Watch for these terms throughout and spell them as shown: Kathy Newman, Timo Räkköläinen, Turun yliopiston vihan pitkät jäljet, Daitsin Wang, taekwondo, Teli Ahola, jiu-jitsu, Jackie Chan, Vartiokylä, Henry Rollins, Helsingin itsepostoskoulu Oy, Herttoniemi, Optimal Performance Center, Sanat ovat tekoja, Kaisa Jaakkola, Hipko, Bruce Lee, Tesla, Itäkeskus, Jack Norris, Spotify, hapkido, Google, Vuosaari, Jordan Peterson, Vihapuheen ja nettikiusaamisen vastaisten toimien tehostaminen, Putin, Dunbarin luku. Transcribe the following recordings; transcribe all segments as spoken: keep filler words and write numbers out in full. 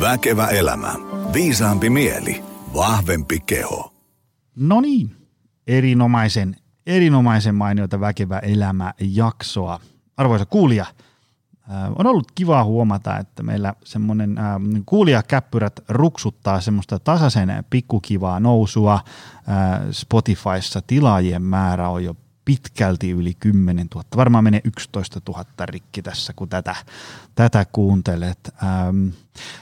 Väkevä elämä, viisaampi mieli, vahvempi keho. No niin, erinomaisen, erinomaisen mainiota Väkevä elämä -jaksoa. Arvoisa kuulija, on ollut kiva huomata, että meillä semmoinen kuulijakäppyrät ruksuttaa semmoista tasaisen pikkukivaa nousua. Spotifyssa tilaajien määrä on jo pitkälti yli kymmenen tuhatta, varmaan menee yksitoista tuhatta rikki tässä, kun tätä, tätä kuuntelet. Ähm,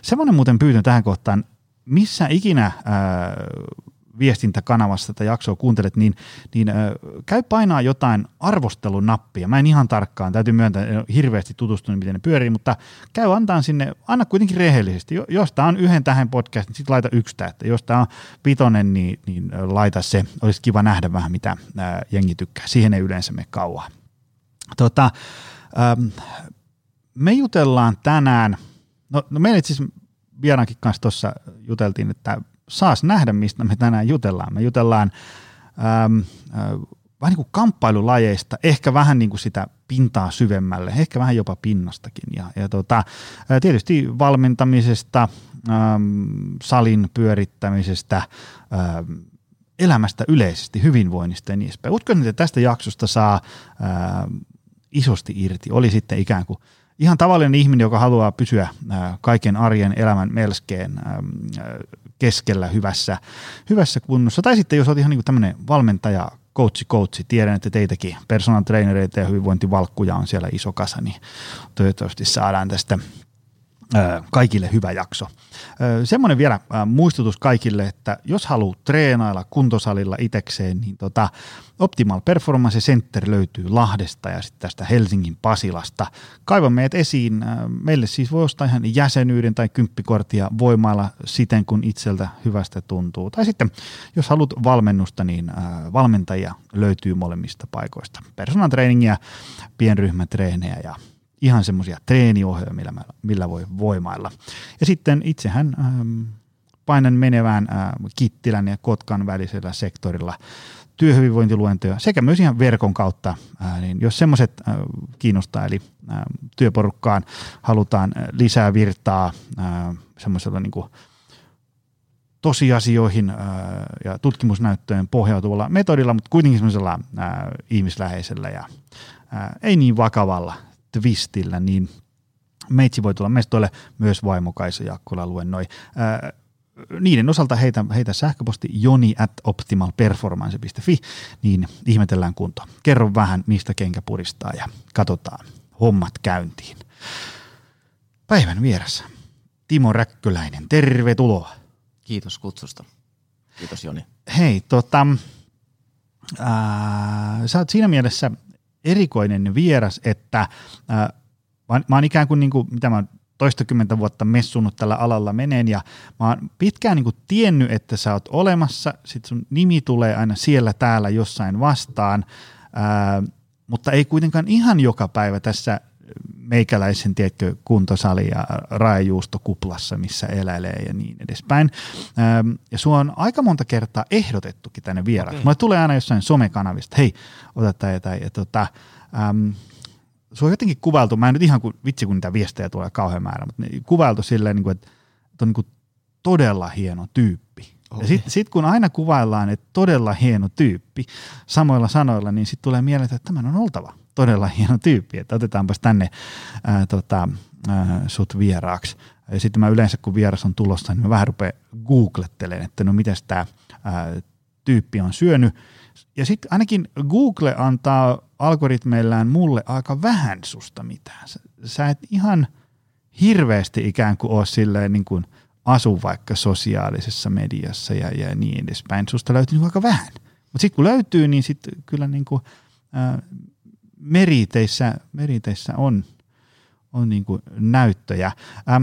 semmoinen muuten pyytön tähän kohtaan, missä ikinä äh, viestintäkanavassa tätä jaksoa kuuntelet, niin, niin äh, käy painaa jotain arvostelunappia. Mä en ihan tarkkaan, täytyy myöntää, en ole hirveästi tutustunut, miten ne pyörii, mutta käy antaa sinne, anna kuitenkin rehellisesti. Jos tää on yhden tähän podcast, niin sit laita yksi täyttä. Jos tää on pitonen, niin, niin laita se. Olisi kiva nähdä vähän, mitä äh, jengi tykkää. Siihen ei yleensä mene kauan. Tota, ähm, me jutellaan tänään, no, no meillä siis vieraankin kanssa tuossa juteltiin, että saas nähdä, mistä me tänään jutellaan. Me jutellaan äm, äh, vähän niin kuin kamppailulajeista, ehkä vähän niin kuin sitä pintaa syvemmälle, ehkä vähän jopa pinnastakin. Ja, ja tota, ä, tietysti valmentamisesta, äm, salin pyörittämisestä, äm, elämästä yleisesti, hyvinvoinnista ja niin edespäin. Uskon, että tästä jaksosta saa äm, isosti irti, oli sitten ikään kuin ihan tavallinen ihminen, joka haluaa pysyä kaiken arjen elämän melskeen keskellä hyvässä, hyvässä kunnossa. Tai sitten jos olet ihan niin kuin tämmöinen valmentaja, coachi, coachi, tiedän, että teitäkin personal trainereita ja hyvinvointivalkkuja on siellä iso kasa, niin toivottavasti saadaan tästä kaikille hyvä jakso. Semmoinen vielä muistutus kaikille, että jos haluat treenailla kuntosalilla itekseen, niin tota Optimal Performance Center löytyy Lahdesta ja sitten tästä Helsingin Pasilasta. Kaiva meidät esiin. Meille siis voi ostaa ihan jäsenyyden tai kymppikorttia voimailla siten, kun itseltä hyvästä tuntuu. Tai sitten, jos haluat valmennusta, niin valmentajia löytyy molemmista paikoista. Personal trainingia, pienryhmätreenejä ja ihan semmoisia treeniohjelmia, millä, millä voi voimailla. Ja sitten itsehän ähm, painan menevään äh, Kittilän ja Kotkan välisellä sektorilla työhyvinvointiluentoja sekä myös ihan verkon kautta, äh, niin jos semmoiset äh, kiinnostaa, eli äh, työporukkaan halutaan lisää virtaa äh, semmoisella niin kuin tosiasioihin äh, ja tutkimusnäyttöön pohjautuvalla metodilla, mutta kuitenkin semmoisella äh, ihmisläheisellä ja äh, ei niin vakavalla twistillä, niin meitsi voi tulla mestoille, myös vaimo Kaisa Jaakkola luennoi. Ää, niiden osalta heitä, heitä sähköposti joni at optimalperformance.fi, niin ihmetellään kuntoa. Kerro vähän, mistä kenkä puristaa ja katsotaan hommat käyntiin. Päivän vieressä Timo Räkköläinen, tervetuloa. Kiitos kutsusta. Kiitos Joni. Hei, tota, ää, sä oot siinä mielessä erikoinen vieras, että ää, mä oon ikään kuin, niin kuin mitä mä oon toistakymmentä vuotta messunut tällä alalla meneen, ja mä oon pitkään niin kuin tiennyt, että sä oot olemassa, sit sun nimi tulee aina siellä täällä jossain vastaan, ää, mutta ei kuitenkaan ihan joka päivä tässä meikäläisen, tiedätkö, kuntosali- ja raejuustokuplassa, missä eläilee ja niin edespäin. Öm, ja sua on aika monta kertaa ehdotettukin tänne vieraan. Okay. Mulle tulee aina jossain somekanavista, hei, ota tai tai. Ja tota, äm, sua on jotenkin kuvailtu, mä en nyt ihan, kun, vitsi kun niitä viestejä tulee kauhean määrä, mutta kuvailtu silleen, niin kuin, että, että on niin kuin todella hieno tyyppi. Okay. Ja sitten sit kun aina kuvaillaan, että todella hieno tyyppi samoilla sanoilla, niin sitten tulee mieleen, että tämän on oltava todella hieno tyyppi, että otetaanpas tänne ää, tota, ää, sut vieraaksi. Ja sitten mä yleensä, kun vieras on tulossa, niin mä vähän rupean googlettelemaan, että no mitäs tää ää, tyyppi on syönyt. Ja sitten ainakin Google antaa algoritmeillään mulle aika vähän susta mitään. Sä, sä et ihan hirveästi ikään kuin ole silleen niin kuin asu vaikka sosiaalisessa mediassa ja, ja niin edespäin. Susta löytyy aika vähän. Mutta sitten kun löytyy, niin sitten kyllä niin kuin ää, Meriteissä, meriteissä on, on niin kuin näyttöjä. Ähm,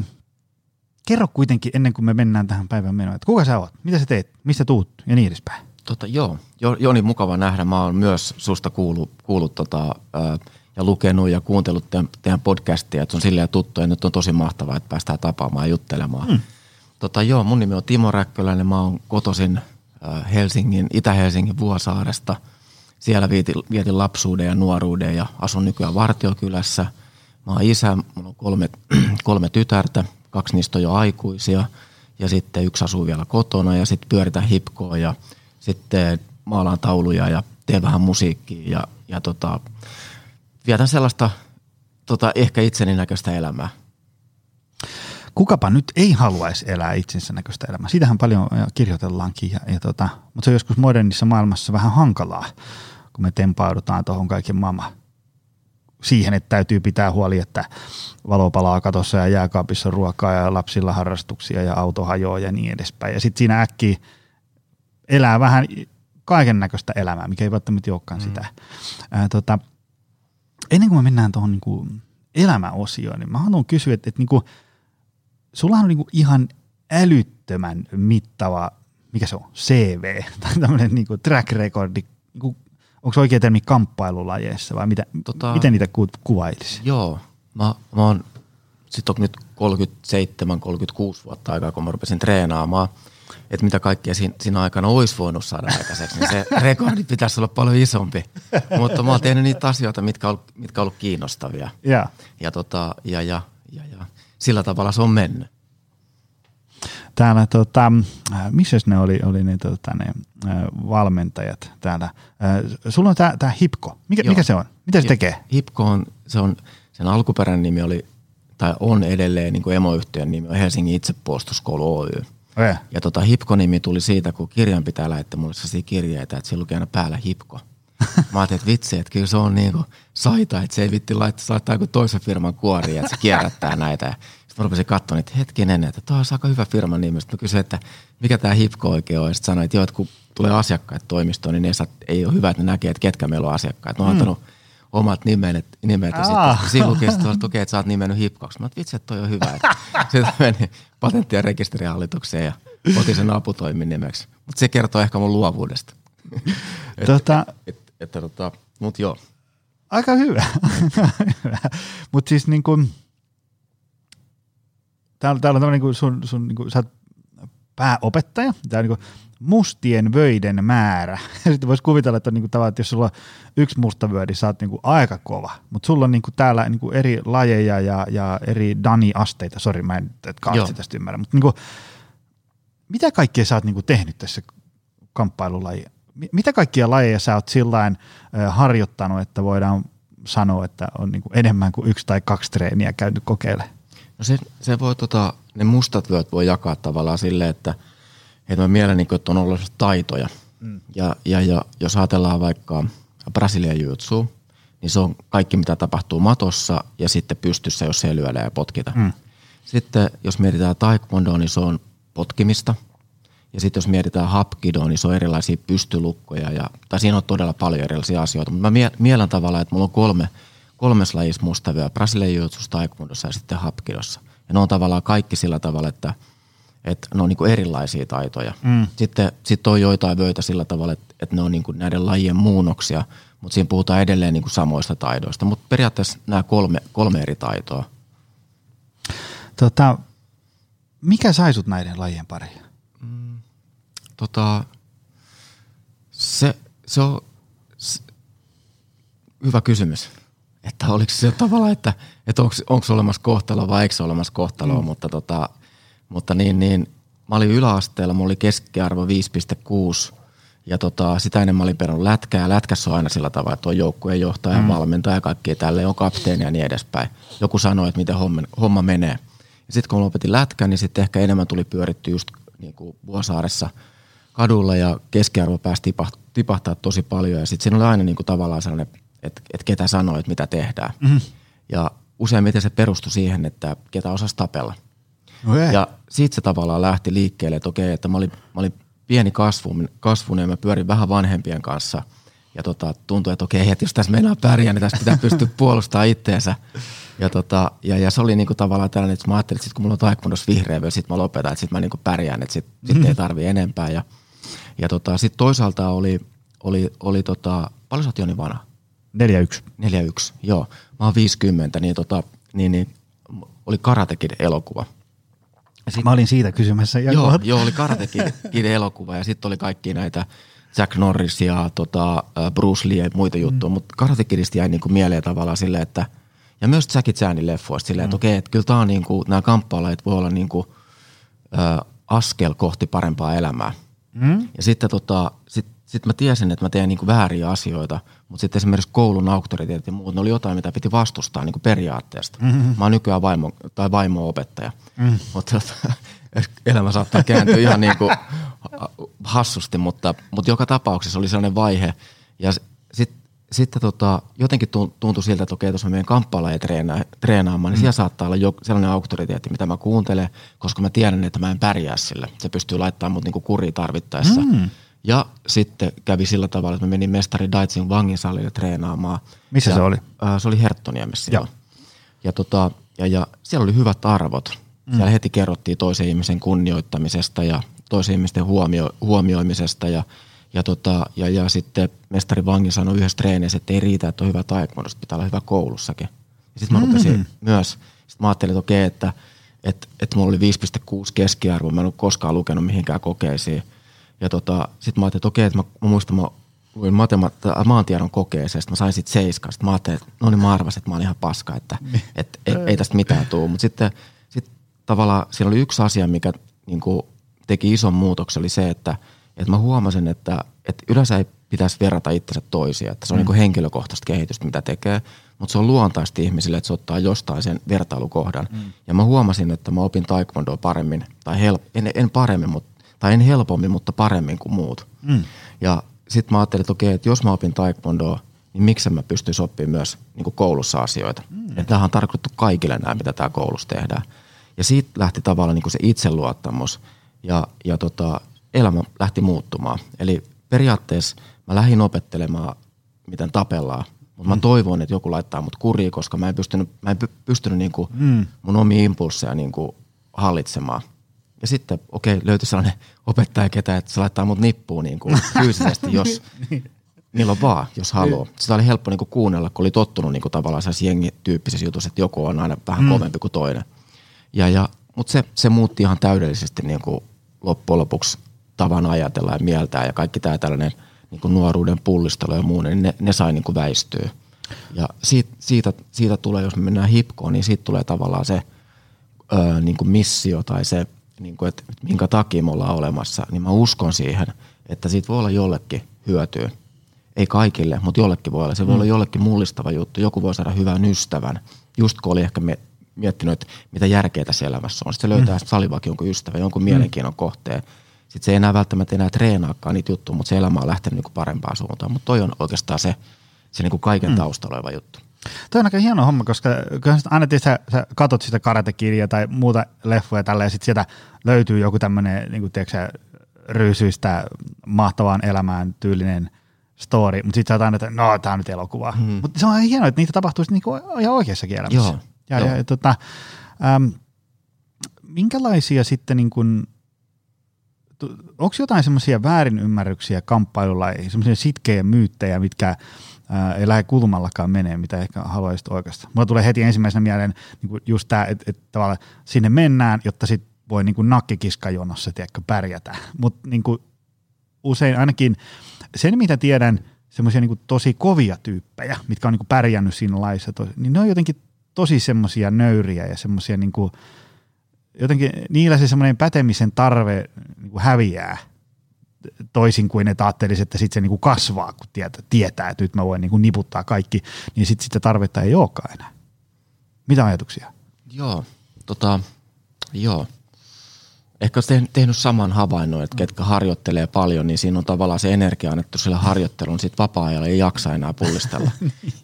kerro kuitenkin ennen kuin me mennään tähän päivän menoon, että kuka sä oot, mitä sä teet, mistä tuut ja niin edespäin. Tota, joo, Joni, mukava nähdä. Mä oon myös susta kuullut, kuullut tota, ää, ja lukenut ja kuuntellut teidän, teidän podcastia, että se on silleen tuttu ja nyt on tosi mahtavaa, että päästään tapaamaan ja juttelemaan. Mm. Tota, joo, mun nimi on Timo Räkköläinen, mä oon kotoisin ää, Helsingin, Itä-Helsingin Vuosaaresta. Siellä vietin, vietin lapsuuden ja nuoruuden ja asun nykyään Vartiokylässä. Mä oon isä, mun on kolme, kolme tytärtä, kaksi niistä on jo aikuisia ja sitten yksi asuu vielä kotona ja sitten pyöritän Hipkoa ja sitten maalaan tauluja ja teen vähän musiikkia ja, ja tota, vietän sellaista tota, ehkä itseni näköistä elämää. Kukapa nyt ei haluaisi elää itsensä näköistä elämää. Siitähän paljon kirjoitellaankin, ja, ja tota, mutta se on joskus modernissa maailmassa vähän hankalaa, kun me tempaudutaan tuohon kaiken maailman siihen, että täytyy pitää huoli, että valo palaa katossa ja jääkaapissa ruokaa ja lapsilla harrastuksia ja auto hajoaa ja niin edespäin. Ja sitten siinä äkkiä elää vähän kaiken näköistä elämää, mikä ei välttämättä olekaan sitä. Mm. Ää, tota, ennen kuin me mennään tuohon niinku elämäosioon, niin mä haluan kysyä, että et niinku, sulla on niinku ihan älyttömän mittava, mikä se on, C V tai tämmöinen niinku track recordi, niinku, onko se oikea termi kamppailulajeissa vai mitä, tota, miten niitä ku, kuvailisi? Joo, mä, mä oon, sit on nyt kolmekymmentäseitsemän kolmekymmentäkuusi vuotta aikaa, kun mä rupesin treenaamaan, että mitä kaikkea siinä, siinä aikana olisi voinut saada aikaiseksi, niin se rekordi pitäisi olla paljon isompi. Mutta mä oon tehnyt niitä asioita, mitkä on mitkä ollut kiinnostavia. Yeah. Ja, tota, ja, ja, ja, ja sillä tavalla se on mennyt. Täällä, tota, missä ne oli, oli ne, tota, ne valmentajat täällä? Sulla on tää, tää Hipko. Mikä, mikä se on? Mitä se tekee? Hipko on, se on, sen alkuperäinen nimi oli, tai on edelleen niin kuin emoyhtiön nimi, on Helsingin itsepostoskoulu Oy. Okay. Ja tota, Hipko-nimi tuli siitä, kun kirjanpitäjä lähetti mulle sellaisia kirjeitä, että se luki aina päällä Hipko. Mä ajattelin, että vitsi, että kyllä se on niin kuin saita, että se ei vitti laittaa, laittaa joku toisen firman kuoriin, että se kierrättää näitä. Sitten mä rupesin katsomaan, että hetkinen, että tuo on aika hyvä firman nimi. Sitten mä kysyin, että mikä tämä Hipko oikein on. Ja sitten sanoin, että joo, että kun tulee asiakkaat toimistoon, niin ne saa, ei ole hyvä, että ne näkee, että ketkä meillä on asiakkaat. Mä oon mm. antanut omat nimet, nimet ja sitten siinä luki, että, että sä oot nimennyt Hipkoksi. Mä oon, että vitsi, että toi on hyvä. Sitten meni patentti- ja rekisterihallitukseen ja otin sen aputoimin nimeksi. Mutta se kertoo ehkä mun luovuudesta. Että tota, et, et, et, tota, mut joo. Aika hyvä. Mutta siis niin kuin, täällä, täällä on tämmöinen, kun sun, sun, niin kuin, sä oot pääopettaja. Tää on niin kuin mustien vöiden määrä. Ja sitten voisi kuvitella, että, on, niin kuin, tavallaan, että jos sulla on yksi musta vöidi, sä oot niin kuin aika kova. Mutta sulla on niin kuin, täällä niin kuin eri lajeja ja, ja eri dani-asteita. Sori, mä en kaasti tästä ymmärrä. Mutta niin kuin, mitä kaikkea sä oot niin kuin tehnyt tässä kamppailulajia? Mitä kaikkia lajeja sä oot sillain harjoittanut, että voidaan sanoa, että on niin kuin enemmän kuin yksi tai kaksi treeniä käynyt kokeilemaan? No se, se voi, tota, ne mustat vyöt voi jakaa tavallaan silleen, että, että mä mieleni, että on ollut taitoja. Mm. Ja, ja, ja jos ajatellaan vaikka Brasilian jiu-jitsua, niin se on kaikki, mitä tapahtuu matossa ja sitten pystyssä, jos ei lyödä ja potkita. Mm. Sitten jos mietitään taekwondoa, niin se on potkimista. Ja sitten jos mietitään hapkidoa, niin se on erilaisia pystylukkoja. Ja, tai siinä on todella paljon erilaisia asioita. Mutta mä mielen tavallaan, että mulla on kolme... Kolmes lajissa musta vyö, Brasilian jiu-jitsussa, taekwondossa ja sitten hapkidossa. Ja ne on tavallaan kaikki sillä tavalla, että, että ne on niin kuin erilaisia taitoja. Mm. Sitten sit on joitain vöitä sillä tavalla, että, että ne on niin kuin näiden lajien muunnoksia, mutta siinä puhutaan edelleen niin kuin samoista taidoista. Mutta periaatteessa nämä kolme, kolme eri taitoa. Tota, mikä sai sut näiden lajien pariin? Mm, tota, se, se on se, hyvä kysymys. Että oliko se tavallaan, että, että onko, onko olemassa kohtalo vai eikö olemassa kohtaloa, mm. mutta, tota, mutta niin, niin, mä olin yläasteella, mulla oli keskiarvo viisi pilkku kuusi ja tota, sitä ennen mä olin perunut lätkää ja lätkässä on aina sillä tavalla, että on joukkueen johtaja, mm. valmentaja ja kaikki tälleen, on kapteeni ja niin edespäin. Joku sanoi, että miten homma, homma menee. Ja sitten kun mä lopetin lätkän, niin sitten ehkä enemmän tuli pyöritty just niin kuin Vuosaaressa kadulla ja keskiarvo pääsi tipahtaa, tipahtaa tosi paljon ja sitten siinä oli aina niin kuin tavallaan sellainen, että et ketä sanoo, että mitä tehdään. Mm-hmm. Ja useimmiten se perustui siihen, että ketä osasi tapella. Okay. Ja siitä se tavallaan lähti liikkeelle, että okei, että mä olin, mä olin pieni kasvun, kasvun ja mä pyörin vähän vanhempien kanssa. Ja tota, tuntui, että okei, että jos tässä meinaa pärjää, niin tässä pitää pystyä puolustamaan itteensä. Ja, tota, ja, ja se oli niinku tavallaan tällainen, että mä ajattelin, että sit kun mulla on taekwondossa vihreä vyö, sit mä lopetan, että sit mä niinku pärjään, että sit, mm-hmm. sit ei tarvii enempää. Ja, ja tota, sit toisaalta oli, oli, oli tota, paljon sä oot Joni vanha? neljä yksi neljä yksi joo. Mä oon viisikymmentä niin, tota, niin, niin oli Karate Kid-elokuva. Sit, mä olin siitä kysymässä. Joo, joo, oli Karate Kid-elokuva ja sitten oli kaikki näitä Jack Norrisia, tota, Bruce Lee ja muita juttuja, mm. mutta Karate Kidistä jäi niinku mieleen tavallaan silleen, että Ja myös Jackie Chanin leffoista silleen, mm. että okei, että kyllä tää on niinku, nämä kamppailajat voi olla niinku, ö, askel kohti parempaa elämää. Mm. Ja sitten tota, sit, sit mä tiesin, että mä teen niinku vääriä asioita, mutta sitten esimerkiksi koulun auktoriteetit ja muut, ne oli jotain, mitä piti vastustaa niinku periaatteesta. Mm-hmm. Mä oon nykyään vaimo, tai vaimo-opettaja, mm. mutta elämä saattaa kääntyä ihan niinku hassusti, mutta, mutta joka tapauksessa oli sellainen vaihe. Ja sitten Sitten tota, jotenkin tuntui siltä, että okei, jos mä menen kamppailajia treena, treenaamaan, niin mm. siellä saattaa olla jo sellainen auktoriteetti, mitä mä kuuntelen, koska mä tiedän, että mä en pärjää sille. Se pystyy laittamaan mut niinku kuriin tarvittaessa. Mm. Ja sitten kävi sillä tavalla, että mä menin mestari Daitsin Wangin salille treenaamaan. Missä ja, se oli? Äh, se oli Herttoniemessä. Ja. Ja, tota, ja, ja siellä oli hyvät arvot. Mm. Siellä heti kerrottiin toisen ihmisen kunnioittamisesta ja toisen ihmisten huomio, huomioimisesta ja Ja, tota, ja, ja sitten mestari Wangin sanoi yhdessä treenissä, että ei riitä, että on hyvä taekwondossa, pitää olla hyvä koulussakin. Ja sitten mä rupesin mm-hmm. myös, sitten mä ajattelin, että okei, okay, että et, et mulla oli viisi pilkku kuusi keskiarvo, mä en ole koskaan lukenut mihinkään kokeisiin. Ja tota, sitten mä ajattelin, että okei, okay, että mä, mä muistan, mä luin matemata- maantiedon kokeeseen, sitten mä sain sit seiskan. Sitten mä ajattelin, että no niin mä arvasin, että mä olin ihan paska, että et, ei, ei tästä mitään tule. Mutta sitten sit tavallaan siinä oli yksi asia, mikä niinku, teki ison muutoksen, oli se, että Että mä huomasin, että, että yleensä ei pitäisi verrata itsensä toisia. Että se on mm. niin kuin henkilökohtaista kehitystä, mitä tekee. Mutta se on luontaisesti ihmisille, että se ottaa jostain sen vertailukohdan. Mm. Ja mä huomasin, että mä opin taekwondoa paremmin, tai help, en, en paremmin, mut, tai en helpommin, mutta paremmin kuin muut. Mm. Ja sit mä ajattelin, että okei, että jos mä opin taekwondoa, niin miksi mä pystyisin oppimaan myös niin kuin koulussa asioita. Mm. Että tämähän on tarkoitettu kaikille nämä, mitä tää koulussa tehdään. Ja siitä lähti tavallaan niin kuin se itseluottamus ja, ja tota... elämä lähti muuttumaan. Eli periaatteessa mä lähdin opettelemaan, miten tapellaan, mutta mä mm. toivon, että joku laittaa mut kuriin, koska mä en pystynyt, mä en pystynyt niinku mm. mun omia impulsseja niinku hallitsemaan. Ja sitten, okei, löytyi sellainen opettaja ketä, että se laittaa mut nippuun niinku fyysisesti, jos, milloin vaan, jos haluaa. Sitä oli helppo niinku kuunnella, kun oli tottunut niinku tavallaan sellaisessa jengityyppisessä jutussa, että joku on aina vähän mm. kovempi kuin toinen. Ja, ja, mutta se, se muutti ihan täydellisesti niinku loppujen lopuksi tavan ajatella ja mieltää ja kaikki tämä tällainen niin kuin nuoruuden pullistelu ja muu, niin ne, ne sai niin kuin väistyä. Ja siitä, siitä, siitä tulee, jos me mennään Hipkoon, niin siitä tulee tavallaan se öö, niin kuin missio tai se, niin kuin, että minkä takia me ollaan olemassa, niin mä uskon siihen, että siitä voi olla jollekin hyötyä. Ei kaikille, mutta jollekin voi olla. Se voi mm. olla jollekin mullistava juttu. Joku voi saada hyvän ystävän, just kun oli ehkä miettinyt, että mitä järkeä tässä elämässä on. Sitten se löytää mm. salivakin jonkun ystävän, jonkun mm. mielenkiinnon kohteen. Sitten se ei enää välttämättä enää treenaakaan niitä juttuja, mutta se elämä on lähtenyt niinku parempaan suuntaan. Mutta toi on oikeastaan se, se niinku kaiken mm. taustalla oleva juttu. Toi on aika hieno homma, koska kyllähän aina tietysti sä, sä katot sitä karate-kirjaa tai muuta leffoja tällä, ja sitten sieltä löytyy joku tämmöinen niinku, ryysyistä mahtavaan elämään tyylinen story, mutta sitten sä oot aina, että no tää on nyt elokuva. Mm. Mutta se on hienoa, että niitä tapahtuu niinku ihan oikeassakin elämässä. Joo, ja, jo. ja, tota, äm, minkälaisia sitten niin kuin onko jotain semmoisia väärinymmärryksiä kamppailulajia, semmoisia sitkejä myyttejä, mitkä ää, ei lähde kulmallakaan menee, mitä ehkä haluaisit oikeastaan? Mulla tulee heti ensimmäisenä mieleen niin just tämä, että et tavallaan sinne mennään, jotta sit voi niin kuin nakkikiskajonossa tiedätkö, pärjätä. Mutta niin usein ainakin sen, mitä tiedän, semmoisia niin tosi kovia tyyppejä, mitkä on niin kuin pärjännyt siinä laissa, niin ne on jotenkin tosi semmoisia nöyriä ja semmoisia niin kuin jotenkin niillä se semmoinen pätemisen tarve niin häviää toisin kuin ne ajattelisi, että sitten se niin kuin kasvaa, kun tietää, tietää, että nyt mä voin niin kuin niputtaa kaikki, niin sitten sitä tarvetta ei olekaan enää. Mitä ajatuksia? Joo, tota, joo. Ehkä olen tehnyt saman havainnon, että ketkä harjoittelee paljon, niin siinä on tavallaan se energia annettu sillä harjoittelun, sitten vapaa-ajalla ei jaksa enää pullistella.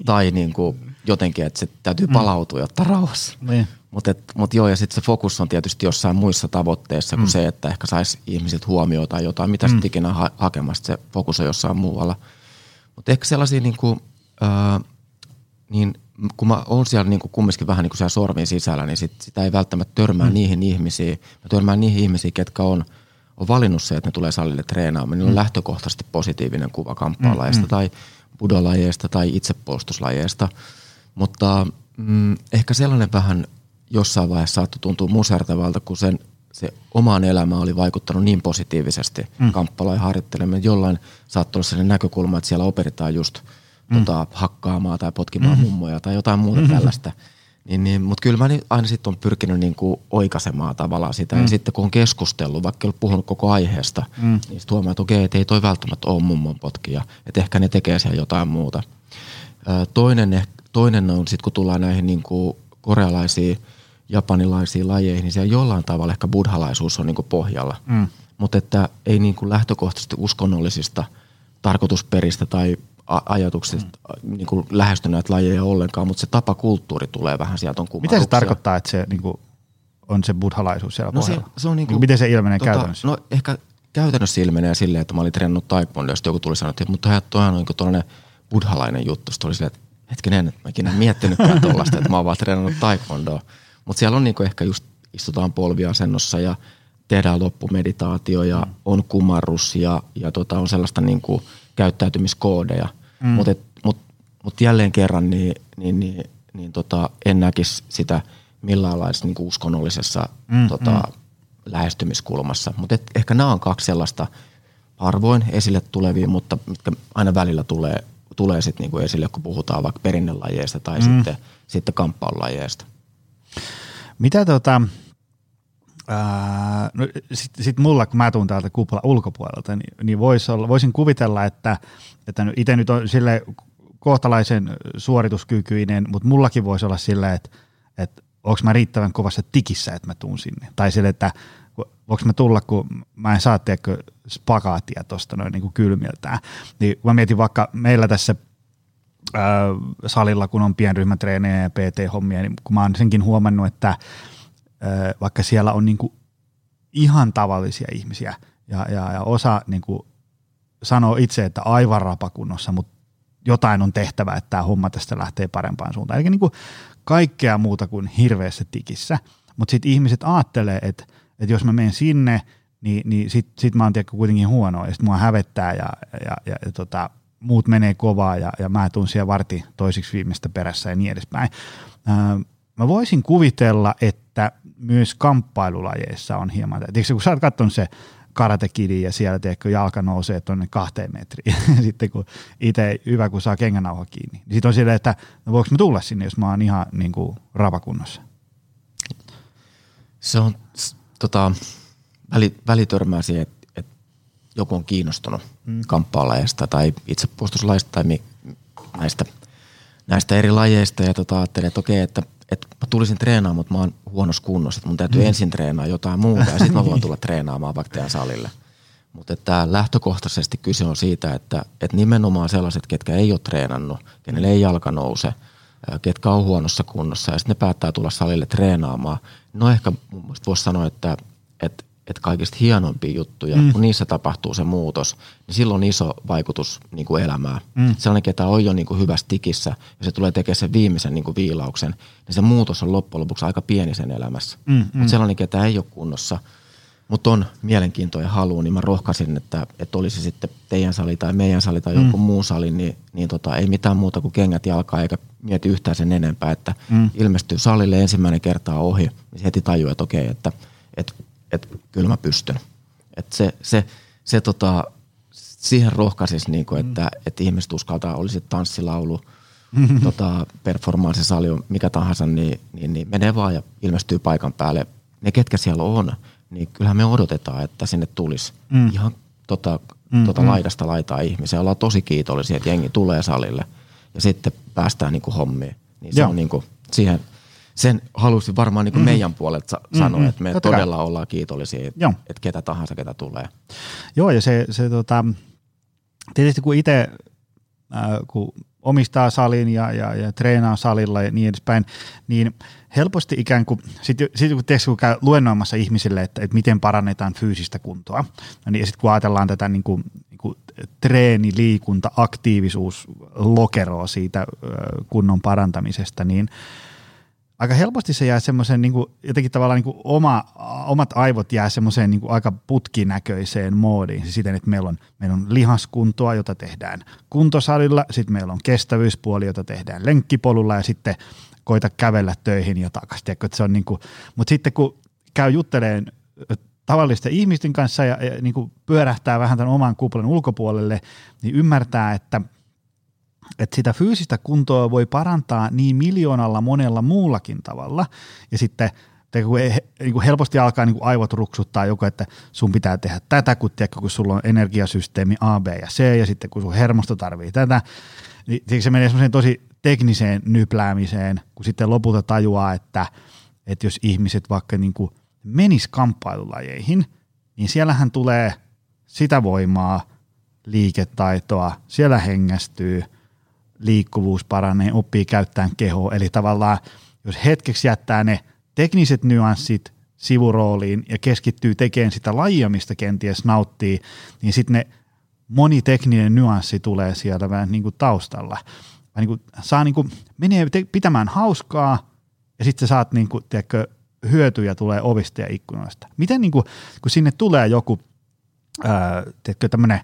Tai niin kuin jotenkin, että se täytyy palautua ja ottaa rauhassa. Niin. Mutta mut joo, ja sitten se fokus on tietysti jossain muissa tavoitteissa kuin mm. se, että ehkä saisi ihmiset huomioon tai jotain, mitä mm. sitten ikinä ha- hakemassa, se fokus on jossain muualla. Mutta ehkä sellaisia, niinku, äh, niin, kun mä oon siellä niinku kumminkin vähän niinku siellä sorvin sisällä, niin sit, sitä ei välttämättä törmää mm. niihin ihmisiin. Mä törmään niihin ihmisiin, ketkä on, on valinnut se, että ne tulee salille treenaamaan. Niillä on mm. lähtökohtaisesti positiivinen kuva kamppaalajeista mm. tai budolajeista tai itsepuolustuslajeista. Mutta mm, ehkä sellainen vähän jossain vaiheessa saattoi tuntua musertavalta, kun sen, se omaan elämään oli vaikuttanut niin positiivisesti mm. kamppailua ja harjoitteleminen. Jollain saattoi olla sellainen näkökulma, että siellä opetetaan just mm. tota, hakkaamaan tai potkimaan mm. mummoja tai jotain muuta mm. tällaista. Niin, niin, mutta kyllä mä aina sitten olen pyrkinyt niinku oikaisemaan tavallaan sitä. Mm. Ja sitten kun on keskustellut, vaikka ei ole puhunut koko aiheesta, mm. niin sitten huomaa, että okei, että ei toi välttämättä ole mummon potkia. Että ehkä ne tekee siellä jotain muuta. Ö, toinen, toinen on sitten, kun tullaan näihin niinku korealaisiin, japanilaisiin lajeihin, niin siellä jollain tavalla ehkä buddhalaisuus on niinku pohjalla. Mm. Mutta että ei niinku lähtökohtaisesti uskonnollisista tarkoitusperistä tai ajatukset mm. niin kuin lähestyneet lajeja ollenkaan, mutta se tapa kulttuuri tulee vähän sieltä on kumaruksia. Mitä se tarkoittaa, että se niin kuin, on se buddhalaisuus siellä no pohjalla? Se, se on niin kuin, miten se ilmenee tota, käytännössä? No ehkä käytännössä ilmenee silleen, että mä olin treenannut taekwondoa, joku tuli sanoa, että mutta toihan on niin kuin tollainen buddhalainen juttu. Sitten oli silleen, että hetkinen, että mäkin en miettinytkään tollaista, että mä oon vaan treenannut taekwondoa. Mutta siellä on niin kuin ehkä just istutaan polviasennossa ja tehdään loppumeditaatio ja mm. on kumarrus ja, ja tota, on sellaista niin kuin käyttäytymiskoodeja. Mm. Mutta mut, mut jälleen kerran niin, niin, niin, niin tota, en näkisi sitä milläänlaisessa niin uskonnollisessa mm, tota, mm. lähestymiskulmassa. Mutta ehkä nämä on kaksi sellaista harvoin esille tulevia, mutta mitkä aina välillä tulee, tulee sit niinku esille, kun puhutaan vaikka perinnelajeista tai mm. sitten, sitten kamppailulajeista. Mitä tota... No, sitten sit mulla, kun mä tuun täältä kuplan ulkopuolelta, niin, niin vois olla, voisin kuvitella, että, että itse nyt on silleen kohtalaisen suorituskykyinen, mutta mullakin voisi olla silleen, että, että onko mä riittävän kovassa tikissä, että mä tuun sinne. Tai silleen, että voinko mä tulla, kun mä en saa tiedäkö spagaatia tuosta noin niin kuin kylmiltään. Niin mä mietin vaikka meillä tässä äh, salilla, kun on pienryhmätreenejä ja P T-hommia, niin kun mä oon senkin huomannut, että vaikka siellä on niinku ihan tavallisia ihmisiä ja, ja, ja osa niinku sanoo itse, että aivan rapakunnossa, mutta jotain on tehtävä, että tämä homma tästä lähtee parempaan suuntaan. Eli niinku kaikkea muuta kuin hirveässä tikissä, mutta sitten ihmiset ajattelee, että, että jos mä menen sinne, niin, niin sitten sit mä oon tiedä kuitenkin huonoa ja sitten mua hävettää ja, ja, ja, ja tota, muut menee kovaa ja, ja mä tuun siellä varti toisiksi viimeistä perässä ja niin edespäin. Mä voisin kuvitella, että myös kamppailulajeissa on hieman. Tiedätkö, kun sä oot katsonut se karatekidi ja siellä tiedätkö, jalka nousee tuonne kahteen metriin. Sitten kun itse hyvä, kun saa kengänauha kiinni. Niin sitten on silleen, että no voinko mä tulla sinne, jos mä oon ihan niin kuin rapakunnossa? Se on tota, välitörmää siihen, että et joku on kiinnostunut mm. kamppailulajeista tai itsepuolustuslajista tai mi, näistä, näistä eri lajeista ja tota, ajattelee, että okei, että että mä tulisin treenaamaan, mutta mä oon huonossa kunnossa, että mun täytyy mm. ensin treenaa jotain muuta ja sitten mä voin tulla treenaamaan vaikka teidän salille. Mutta että lähtökohtaisesti kyse on siitä, että, että nimenomaan sellaiset, ketkä ei ole treenannut, kenelle ei jalka nouse, ketkä on huonossa kunnossa ja sitten ne päättää tulla salille treenaamaan. No ehkä voisi sanoa, että, että, että kaikista hienompia juttuja, mm. kun niissä tapahtuu se muutos, niin sillä on iso vaikutus niin kuin elämään. Mm. Sellainen, ketä on jo niin kuin hyvässä tikissä ja se tulee tekemään sen viimeisen niin kuin viilauksen, niin se muutos on loppujen lopuksi aika pieni sen elämässä. Mm. Mm. Mutta sellainen, ketä ei ole kunnossa, mutta on mielenkiintoa ja halua, niin mä rohkaisin, että, että olisi sitten teidän sali tai meidän sali tai mm. jonkun muun sali, niin, niin tota, ei mitään muuta kuin kengät jalkaa eikä mieti yhtään sen enempää, että mm. ilmestyy salille ensimmäinen kertaa ohi, niin heti tajuaa, että okei, että, että että kyllä mä pystyn. Että se, se, se tota, siihen rohkaisisi, niinku, että mm. et ihmiset uskaltaa, olisi tanssilaulu, mm-hmm. tota, performanssisali, mikä tahansa, niin, niin, niin menee vaan ja ilmestyy paikan päälle. Ne, ketkä siellä on, niin kyllähän me odotetaan, että sinne tulisi mm. ihan tota, mm-hmm. tota laidasta laitaa ihmisiä. Ollaan tosi kiitollisia, että jengi tulee salille ja sitten päästään niinku hommiin. Niin se on niinku siihen... Sen halusin varmaan niin kuin mm-hmm. meidän puolelta mm-hmm. sanoa, että me Totta todella kai. ollaan kiitollisia, että et ketä tahansa, ketä tulee. Joo, ja se, se tota, tietysti kun itse äh, kun omistaa salin ja, ja, ja treenaa salilla ja niin edespäin, niin helposti ikään kuin, sitten sit kun teksti käy luennoimassa ihmisille, että, että miten parannetaan fyysistä kuntoa, niin sitten kun ajatellaan tätä niin kuin, niin kuin treeni, liikunta, aktiivisuus, lokeroa siitä kunnon parantamisesta, niin aika helposti se jää semmoisen niin kuin, jotenkin tavallaan niin kuin oma, omat aivot jää semmoiseen niin kuin aika putkinäköiseen moodiin. Se siten, että meillä on, meillä on lihaskuntoa, jota tehdään kuntosalilla, sitten meillä on kestävyyspuoli, jota tehdään lenkkipolulla ja sitten koita kävellä töihin ja takaisin. Niin mutta sitten kun käy jutteleen tavallisten ihmisten kanssa ja, ja niin kuin pyörähtää vähän tämän oman kuplan ulkopuolelle, niin ymmärtää, että että sitä fyysistä kuntoa voi parantaa niin miljoonalla monella muullakin tavalla, ja sitten kun helposti alkaa niin kuin aivot ruksuttaa joku, että sun pitää tehdä tätä, kun, tiedätkö, kun sulla on energiasysteemi A, B ja C, ja sitten kun sun hermosto tarvii tätä, niin se menee semmoiseen tosi tekniseen nypläämiseen, kun sitten lopulta tajuaa, että, että jos ihmiset vaikka niin kuin menis kamppailulajeihin, niin siellähän tulee sitä voimaa, liiketaitoa, siellä hengästyy, liikkuvuus paranee, oppii käyttämään kehoa, eli tavallaan jos hetkeksi jättää ne tekniset nyanssit sivurooliin ja keskittyy tekemään sitä lajia, mistä kenties nauttii, niin sitten ne monitekninen nyanssi tulee sieltä vähän niin kuin taustalla. Niin kuin saa niin kuin, menee te- pitämään hauskaa ja sitten saat niin kuin, tiedätkö, hyötyjä tulee ovista ja ikkunoista. Miten niin kuin, kun sinne tulee joku ää, tiedätkö, tämmöinen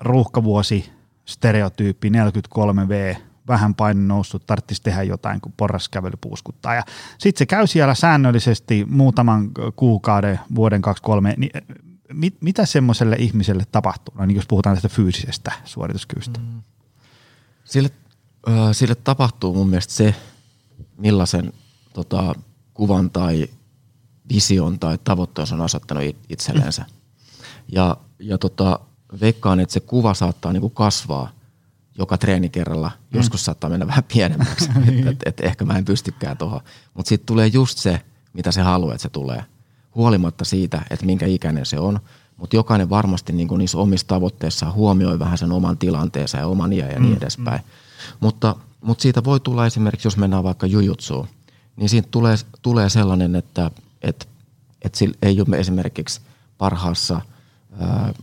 ruuhkavuosi, stereotyyppi neljäkymmentäkolme vuotta, vähän paino noussut, tarvitsisi tehdä jotain, kun porraskävely puuskuttaa. Sitten se käy siellä säännöllisesti muutaman kuukauden, vuoden, kaksi, kolme. Niin mit, mitä semmoiselle ihmiselle tapahtuu, no, niin jos puhutaan tästä fyysisestä suorituskyvystä? Mm. Sille, äh, sille tapahtuu mun mielestä se, millaisen tota, kuvan tai vision tai tavoitteen on asettanut itsellensä. Mm. Ja, ja tota, veikkaan, että se kuva saattaa niinku kasvaa joka treeni kerralla, mm. joskus saattaa mennä vähän pienemmäksi, että et, et ehkä mä en pystykään tuohon. Mutta sitten tulee just se, mitä se haluaa, että se tulee, huolimatta siitä, että minkä ikäinen se on. Mutta jokainen varmasti niinku niissä omissa tavoitteissaan huomioi vähän sen oman tilanteensa ja oman iän ja niin edespäin. Mm. Mutta mut siitä voi tulla esimerkiksi, jos mennään vaikka jiu-jitsuun, niin siitä tulee, tulee sellainen, että et, et sillä ei ole esimerkiksi parhaassa ää,